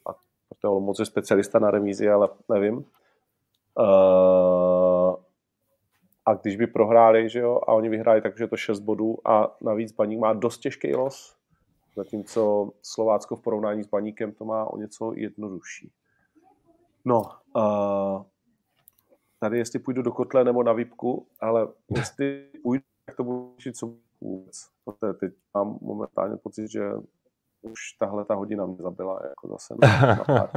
A protože Olomouc je specialista na remízy, ale nevím. A když by prohráli, že jo, a oni vyhráli, takže je to 6 bodů a navíc Baník má dost těžký los, zatímco Slovácko v porovnání s Baníkem to má o něco jednodušší. No, tady jestli půjdu do kotle nebo na výpku, ale jestli půjdu, tak to budu řešit, co vůbec. Teď mám momentálně pocit, že už tahle ta hodina mě zabila, jako zase na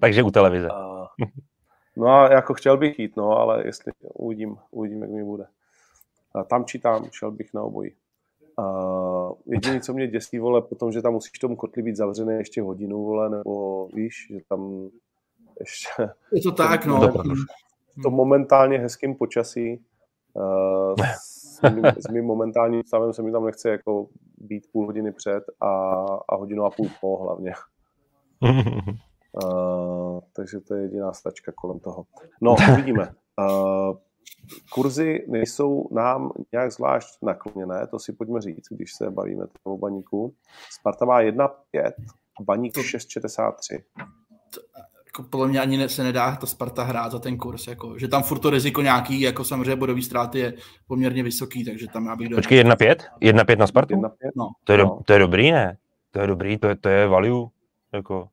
takže u televize. No a jako chtěl bych jít, no, ale jestli uvidím, jak mi bude. Tam či tam, šel bych na obojí. Jediné, co mě děsí, vole, potom, že tam musíš tomu kotli být zavřený ještě hodinu, vole, nebo víš, že tam ještě... Je to tak, no. To momentálně hezkým počasí. S mým momentálním stavem se mi tam nechce jako být půl hodiny před a hodinu a půl po hlavně. Takže to je jediná stačka kolem toho. No, uvidíme. Kurzy nejsou nám nějak zvlášť nakloněné, to si pojďme říct, když se bavíme o Baníku. Sparta má 1,5, Baník 6,63. Jako podle mě ani se nedá ta Sparta hrát za ten kurz, jako, že tam furt to riziko nějaký, jako samozřejmě bodový ztráty je poměrně vysoký, takže tam já bych... Počkej, 1,5? 1,5 na Spartu? 1,5? No. To je dobrý, ne? To je dobrý, to je value, jako...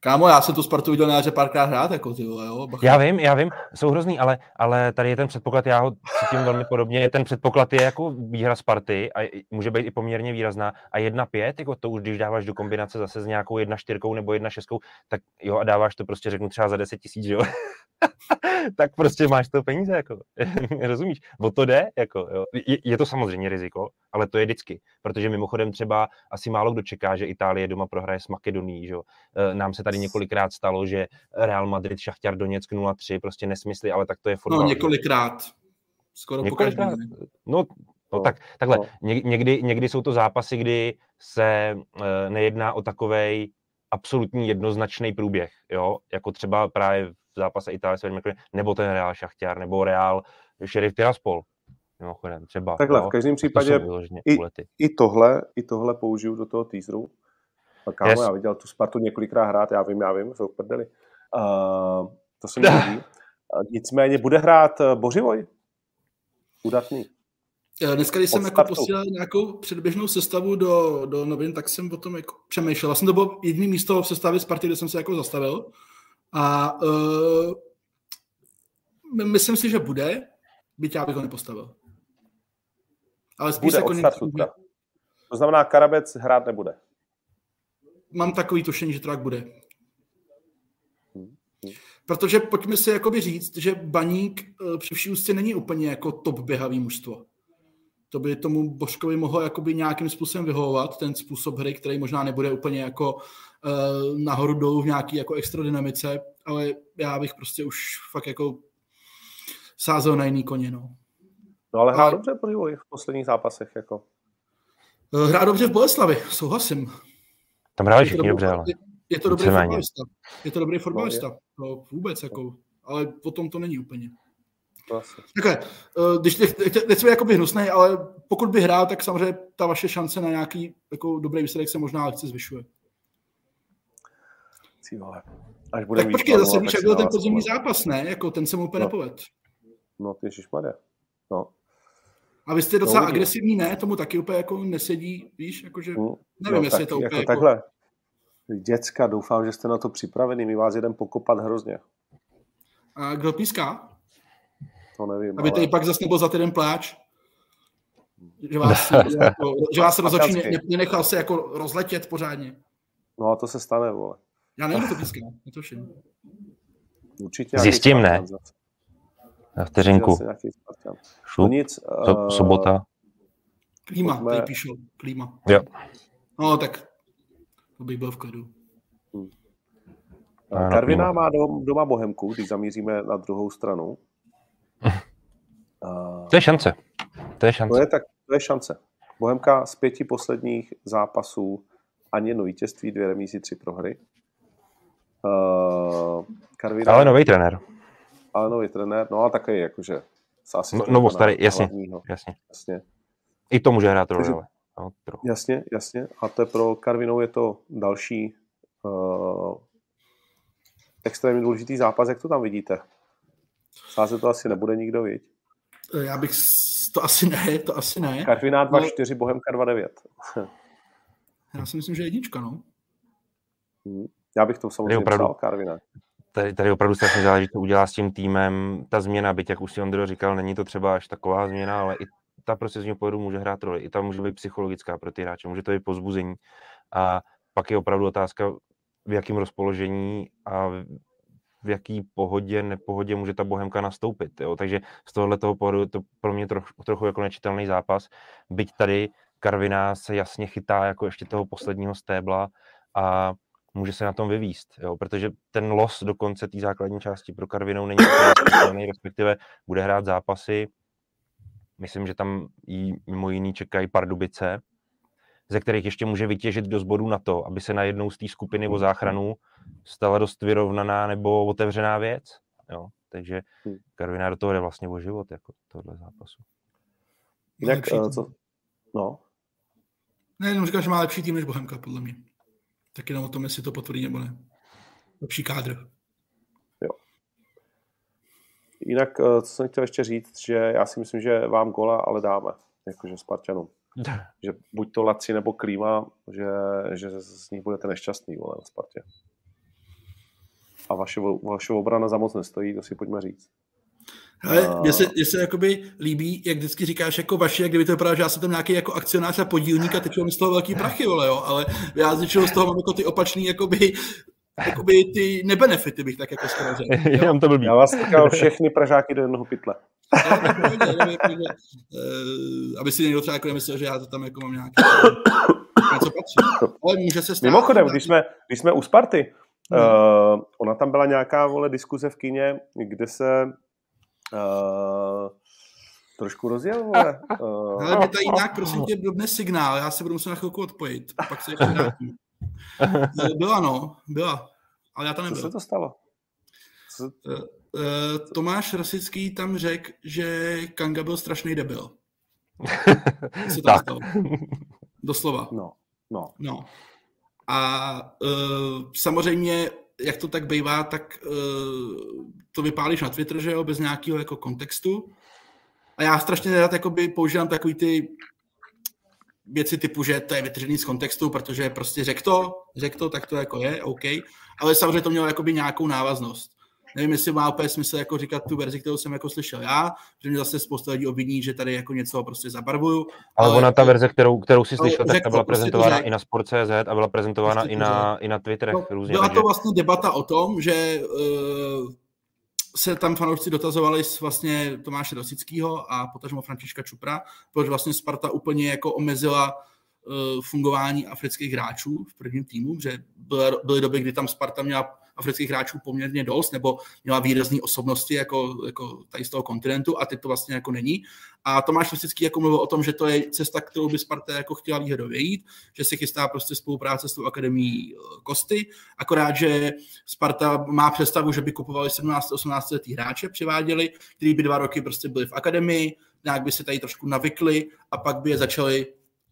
Kámo, já jsem tu Spartu viděl na jaře párkrát hrát, jako ty vole, jo? Bacha. Já vím, jsou hrozný, ale tady je ten předpoklad, já ho cítím velmi podobně, ten předpoklad je jako výhra Sparty a může být i poměrně výrazná a 1,5, jako to už když dáváš do kombinace zase s nějakou 1,4 nebo 1,6, tak jo a dáváš to prostě řeknu třeba za 10 000, jo? Tak prostě máš to peníze, jako, rozumíš, o to jde, jako, jo. Je to samozřejmě riziko, ale to je vždycky, protože mimochodem třeba asi málo kdo čeká, že Itálie doma prohraje s Makedonií, že jo, nám se tady několikrát stalo, že Real Madrid, Šachtar, Doněck 0-3, prostě nesmysly, ale tak to je fotbal. No několikrát, skoro pokaždé. No, takhle, no. Někdy jsou to zápasy, kdy se nejedná o takovej absolutní jednoznačný průběh, jo, jako třeba právě v zápase Itálie, nebo ten Real Šachtar, nebo Real Šerif Tiraspol, mimochodem, třeba. Takhle, jo, v každém případě to i tohle použiju do toho teaseru. Kámo, yes. Já viděl tu Spartu několikrát hrát, já vím, jsou v prdeli. To se mi líbí. Nicméně bude hrát Bořivoj? Udatný. Dneska, když jsem jako posílal nějakou předběžnou sestavu do novin, tak jsem o tom jako přemýšlel. Vlastně to bylo jediné místo v sestavě Sparty, kde jsem se jako zastavil. A myslím si, že bude, byť já bych ho nepostavil. Ale spíš bude jako od startu. To znamená, Karabec hrát nebude. Mám takový tušení, že to tak bude. Protože pojďme si jakoby říct, že Baník při vší úctě není úplně jako top běhavý mužstvo. To by tomu Božkovi mohlo jakoby nějakým způsobem vyhovovat, ten způsob hry, který možná nebude úplně jako nahoru dolů v nějaký jako extra dynamice, ale já bych prostě už fakt jako sázel na jiný koně. No ale hrá dobře v posledních zápasech. Jako. Hrá dobře v Boleslavi, souhlasím. Tam hráli všichni dobře, ale... Je to dobrý fotbalista. No, vůbec, jako. Ale potom to není úplně. Takhle, když jsem jakoby hnusnej, ale pokud by hrál, tak samozřejmě ta vaše šance na nějaký jako dobrý výsledek se možná lehce zvyšuje. Až bude tak počkej, zase víš, jak byl ten podzimní zápas, ne? Jako, ten jsem úplně nepovedl. No, ježišmarja. No. A vy jste docela agresivní, ne? Tomu taky úplně jako nesedí, víš? Jakože, nevím, jestli je to úplně jako... Takhle, děcka, doufám, že jste na to připravený. My vás jeden pokopat hrozně. A kdo píská? To nevím, aby tady pak zase nebyl za týden pláč. Že vás rozočí, nenechal se jako rozletět pořádně. No a to se stane, vole. Já nevím, to píská, netoším. Určitě zjistím, ne? Na vteřinku. No nic. Sobota. Klíma, tady píšou. Klíma. Jo. No tak, to bych byl v klidu. Karviná má doma Bohemku, když zamíříme na druhou stranu. To je šance. To je šance. Bohemka z 5 posledních zápasů ani jedno vítězství, 2 remízy, 3 prohry. Karviná, ale nový trenér. No a taky jakože... Novo, starý, jasně. I to může hrát roli. No, jasně. A to je pro Karvinou je to další extrémně důležitý zápas. Jak to tam vidíte? Sázet to asi nebude nikdo, viď? Já bych... To asi ne. Karviná 2-4, no. Bohemka 2-9. Já si myslím, že jednička, no. Já bych to samozřejmě psal Karviná. Tady opravdu strašně záleží, co udělá s tím týmem. Ta změna, byť jak už si Ondro říkal, není to třeba až taková změna, ale i ta prostě z něho pohledu může hrát roli. I ta může být psychologická pro ty hráče, může to být povzbuzení. A pak je opravdu otázka, v jakém rozpoložení a v jaký pohodě, nepohodě může ta Bohemka nastoupit. Jo? Takže z tohohle toho pohledu to pro mě trochu jako nečitelný zápas. Byť tady Karviná se jasně chytá jako ještě toho posledního stébla a může se na tom vyvíst, jo? Protože ten los do konce té základní části pro Karvinou není správný, respektive bude hrát zápasy. Myslím, že tam jí mimo jiný čekají Pardubice, ze kterých ještě může vytěžit dost bodů na to, aby se najednou z té skupiny o záchranu stala dost vyrovnaná nebo otevřená věc. Jo? Takže Karviná do toho jde vlastně o život, jako tohle zápasu. Jinak, co? No. Ne, jenom říkám, že má lepší tým než Bohemka, podle mě. Tak jenom o tom, jestli to potvrdí nebo ne. Lepší kádr. Jo. Jinak, co jsem chtěl ještě říct, že já si myslím, že vám gola ale dáme, jakože Spartanům. Že buď to Laci nebo Klíma, že z nich budete nešťastný, vole, na Spartě. A vaše obrana za moc nestojí, to si pojďme říct. Ale mně se jakoby líbí, jak vždycky říkáš jako vaši, jak kdyby to vypadalo, že já jsem tam nějaký jako akcionář a podílník a tečou mi z toho velký prachy, vole, jo, ale já z toho mám jako ty opačný, jakoby ty nebenefity, bych tak jako skoro řekl. Já vás říkal všechny pražáky do jednoho pytle. Aby si někdo třeba jako nemyslel, že já to tam jako mám nějaké něco patří. Ale může se stát. Mimochodem, když jsme u Sparty, ona tam byla nějaká, vole, diskuze v kině, kde se trošku rozjel, vole. Hele, mě tady jinak, prosím tě, blbne signál, já se budu muset na chvilku odpojit, a pak se ještě vrátím. Byla, ale já tam nebyl. Co se to stalo? Tomáš Rosický tam řekl, že Kanga byl strašný debil. Co tam stalo? Doslova. No. A samozřejmě, jak to tak bývá, tak to vypálíš na Twitter, že jo, bez nějakého jako kontextu. A já strašně nerad jakoby používám takový ty věci typu, že to je vytržený z kontextu, protože prostě řekl to, tak to jako je, OK. Ale samozřejmě to mělo jakoby nějakou návaznost. Nevím, jestli má úplně smysl jako říkat tu verzi, kterou jsem jako slyšel já, že mě zase spousta lidí obviní, že tady jako něco prostě zabarvuju. Ale ona ta verze, kterou si slyšel, tak ta byla prezentována i na Sport.cz a byla prezentována prostě i na Twitterech různě. Byla to vlastně debata o tom, že se tam fanoušci dotazovali vlastně Tomáše Rosického a potažmo Františka Čupra, protože vlastně Sparta úplně jako omezila fungování afrických hráčů v prvním týmu, že byly doby, kdy tam Sparta měla afrických hráčů poměrně dost, nebo měla výrazné osobnosti jako tady z toho kontinentu a teď to vlastně jako není. A Tomáš Rosický jako mluvil o tom, že to je cesta, kterou by Sparta jako chtěla výhledově jít, že se chystá prostě spolupráce s tou akademií Kosty, akorát, že Sparta má představu, že by kupovali 17-18letý hráče, přiváděli, kteří by 2 roky prostě byli v akademii, nějak by se tady trošku navykli a pak by je začali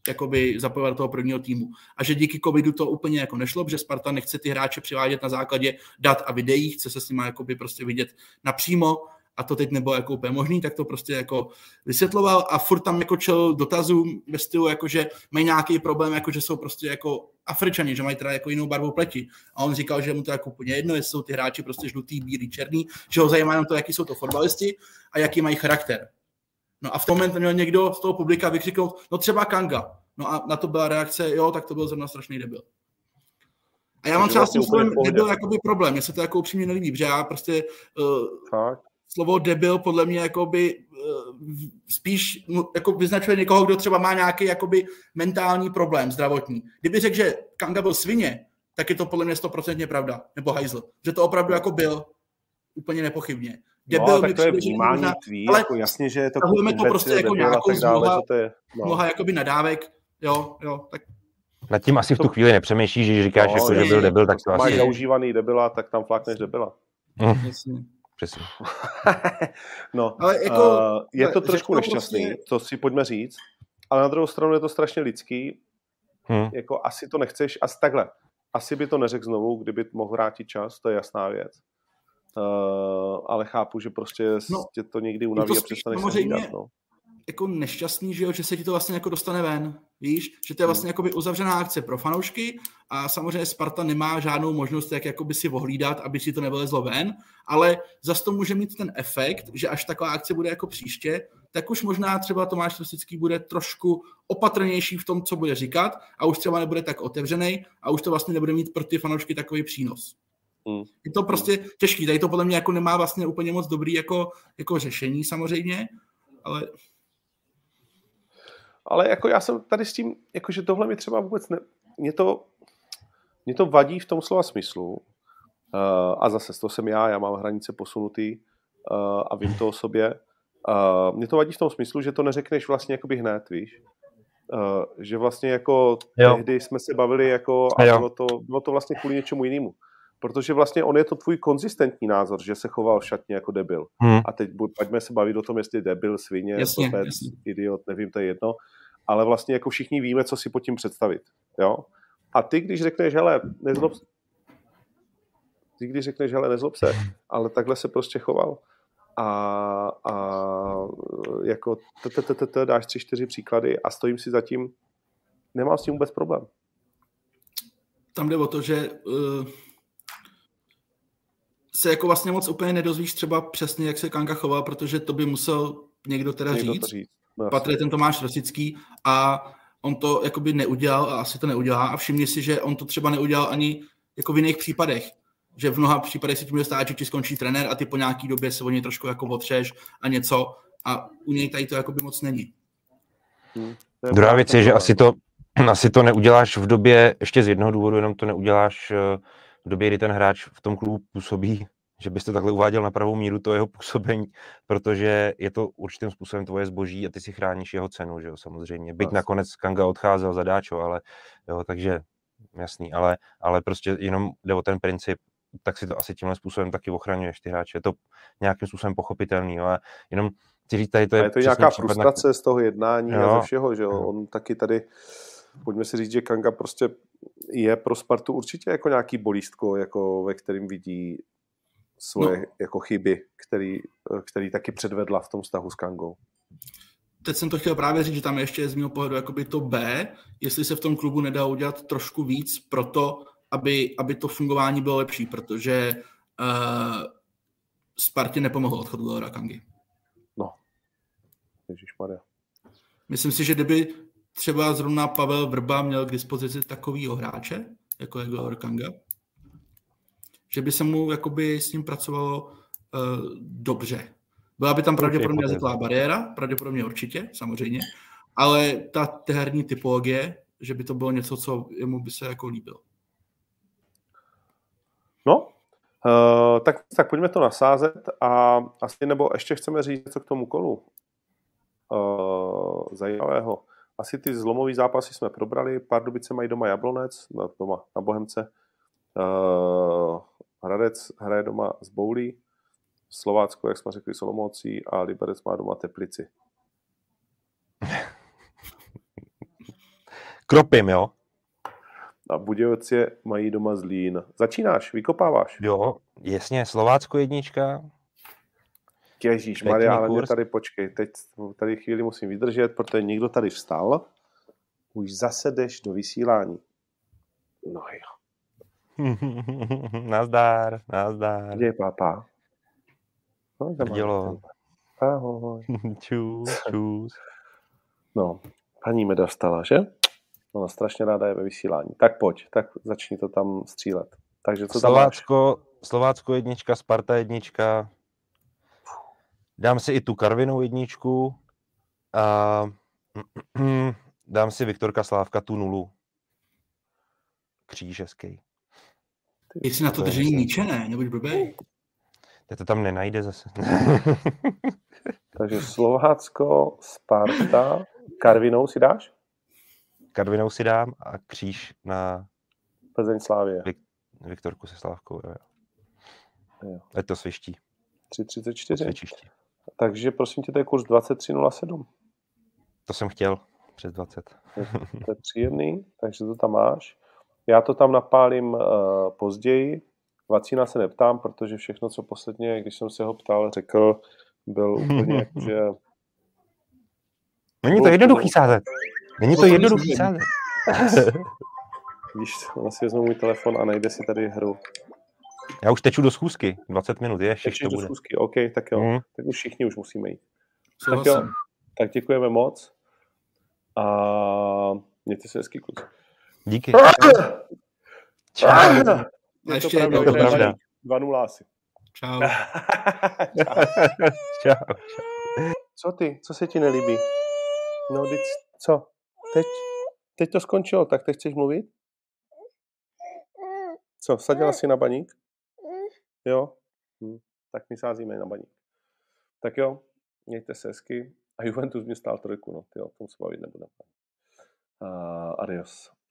jakoby zapojovat do toho prvního týmu. A že díky covidu to úplně jako nešlo, protože Sparta nechce ty hráče přivádět na základě dat a videí, chce se s nima jakoby prostě vidět napřímo a to teď nebylo jako úplně možný, tak to prostě jako vysvětloval a furt tam jako čel dotazům ve stylu, jakože mají nějaký problém, jakože jsou prostě jako Afričani, že mají teda jako jinou barvu pleti. A on říkal, že mu to jako úplně jedno, jestli jsou ty hráči prostě žlutý, bílý, černý, že ho zajímá jenom to, jaký jsou to fotbalisti a jaký mají charakter. No a v tom momentu měl někdo z toho publika vykřiknout, no třeba Kanga. No a na to byla reakce, jo, tak to byl zrovna strašný debil. A já mám třeba s tím slovem debil jakoby problém, mně se to jako upřímně nelíbí, protože já prostě slovo debil podle mě jakoby spíš jako vyznačuje někoho, kdo třeba má nějaký jakoby mentální problém zdravotní. Kdyby řekl, že Kanga byl svině, tak je to podle mě 100% pravda, nebo hajzl, že to opravdu jako byl úplně nepochybně. Debil, no, tak to je vnímání tvý, jako jasně, že je to prostě jako nějakou zmluha jakoby nadávek, jo, tak nad tím asi v tu chvíli nepřemýšlíš, že říkáš, no, jako, že byl debil, tak to asi... Máš zaužívaný debila, tak tam flákneš debila. Přesně. No, ale jako, je to trošku nešťastný, prostě... to si pojďme říct, ale na druhou stranu je to strašně lidský, jako asi to nechceš, asi takhle, asi by to neřekl znovu, kdyby mohl vrátit čas, to je jasná věc. Ale chápu, že prostě tě to někdy unaví a přestaneš se hlídat, no. Jako nešťastný, že se ti to vlastně jako dostane ven, víš, že to je vlastně jakoby uzavřená akce pro fanoušky a samozřejmě Sparta nemá žádnou možnost, jak jakoby si ohlídat, aby si to nevylezlo ven, ale zas to může mít ten efekt, že až taková akce bude jako příště, tak už možná třeba Tomáš Rosický bude trošku opatrnější v tom, co bude říkat a už třeba nebude tak otevřený a už to vlastně nebude mít pro ty fanoušky takový přínos. Je to prostě těžký, tady to podle mě jako nemá vlastně úplně moc dobrý jako řešení samozřejmě, ale... Ale jako já jsem tady s tím, jakože tohle mi třeba vůbec ne... Mě to vadí v tom slova smyslu. A zase to jsem já mám hranice posunutý a vím to o sobě. Mě to vadí v tom smyslu, že to neřekneš vlastně jakoby hned, víš. Že vlastně jako tehdy jsme se bavili jako a bylo to vlastně kvůli něčemu jinému. Protože vlastně on je to tvůj konzistentní názor, že se choval v šatně jako debil. A teď pojďme se bavit o tom, jestli debil, svině, potec, idiot, nevím, to je jedno. Ale vlastně jako všichni víme, co si pod tím představit. Jo? A ty, když řekneš, hele, nezlob se, ale takhle se prostě choval. A jako dáš 3-4 příklady a stojím si za tím, nemám s tím vůbec problém. Tam jde o to, že... se jako vlastně moc úplně nedozvíš třeba přesně, jak se Kanga choval, protože to by musel někdo teda říct. Patrně ten Tomáš Rosický a on to jakoby neudělal a asi to neudělá a všimni si, že on to třeba neudělal ani jako v jiných případech, že v mnoha případech se ti může stát, že ti skončí trenér a ty po nějaký době se o něj trošku jako otřeš a něco a u něj tady to jakoby moc není. Druhá věc je, že asi to neuděláš v době, ještě z jednoho důvodu, jenom to neuděláš v době, kdy ten hráč v tom klubu působí, že bys to takhle uváděl na pravou míru, to jeho působení, protože je to určitým způsobem tvoje zboží a ty si chráníš jeho cenu, že jo, samozřejmě. Byť nakonec Kanga odcházel za Dáčo, ale jo, takže jasný, ale prostě jenom jde o ten princip, tak si to asi tímhle způsobem taky ochraňuješ ty hráče. Je to nějakým způsobem pochopitelný, ale jenom ti říct, tady to je... A je to nějaká frustrace z toho jednání a ze všeho, že jo, on taky tady... Pojďme si říct, že Kanga prostě je pro Spartu určitě jako nějaký bolístko, jako ve kterém vidí svoje jako chyby, který taky předvedla v tom vztahu s Kangou. Teď jsem to chtěl právě říct, že tam ještě je z mého pohledu jakoby to B, jestli se v tom klubu nedá udělat trošku víc pro to, aby to fungování bylo lepší, protože Spartě nepomohl odchod Lora Kangy. No. Ježišmarja. Myslím si, že kdyby třeba zrovna Pavel Vrba měl k dispozici takovýho hráče, jako je Kanga, že by se mu jakoby s ním pracovalo dobře. Byla by tam pravděpodobně jazyková bariéra, pravděpodobně určitě, samozřejmě, ale ta herní typologie, že by to bylo něco, co jemu by se jako líbilo. No, tak pojďme to nasázet a asi nebo ještě chceme říct něco k tomu kolu zajímavého. Asi ty zlomový zápasy jsme probrali. Pardubice mají doma Jablonec, na Bohemce. Hradec hraje doma s Boulí. Slovácko, jak jsme řekli, Olomoucí a Liberec má doma Teplici. Kropím, jo? A Budějovice mají doma Zlín. Začínáš, vykopáváš. Jo, jasně, Slovácko 1. Ježíšmarja, ale mě tady počkej, teď tady chvíli musím vydržet, protože někdo tady vstal, už zase jdeš do vysílání. No jo. Nazdár. Kde je pápa? No, dělo. Ahoj. Čus. No, paní mě dostala, že? Ona strašně ráda je ve vysílání. Tak pojď, tak začni to tam střílet. Takže co Slovácko 1, Sparta 1. Dám si i tu Karvinou 1. A dám si Viktorka Slávka tu 0. Kříž hezkej. Jestli na to držení míče, ne? Nebuď blbej. To tam nenajde zase. Takže Slovácko, Sparta, Karvinou si dáš? Karvinou si dám a kříž na Plzeň Slávě. Viktorku se Slávkou. Jo. Ať to sviští. 3,34. Takže prosím tě, to je kurz 23,07. To jsem chtěl přes 20. To je příjemný, takže to tam máš. Já to tam napálím později. Vacína se neptám, protože všechno, co posledně, když jsem se ho ptal, řekl, byl úplně jak, že... Není to jednoduchý sázet. Není to jednoduchý sázet. Víš, on si vezme můj telefon a najde si tady hru. Já už teču do schůzky. 20 minut je, všechno bude. Do schůzky, OK, tak jo. Tak už všichni už musíme jít. Tak jo, tak děkujeme moc. A mějte se hezký, kluci. Díky. Čau. A ještě je to pravda. 2-0 asi. Čau. Čau. Co ty? Co se ti nelíbí? No, teď co? Teď to skončilo, tak teď chceš mluvit? Co, sadila jsi na baník? Jo? Tak my sázíme na baník. Tak jo, mějte se hezky. A Juventus mi stál 3, no, ty o tom se bavit nebudeme. Adios.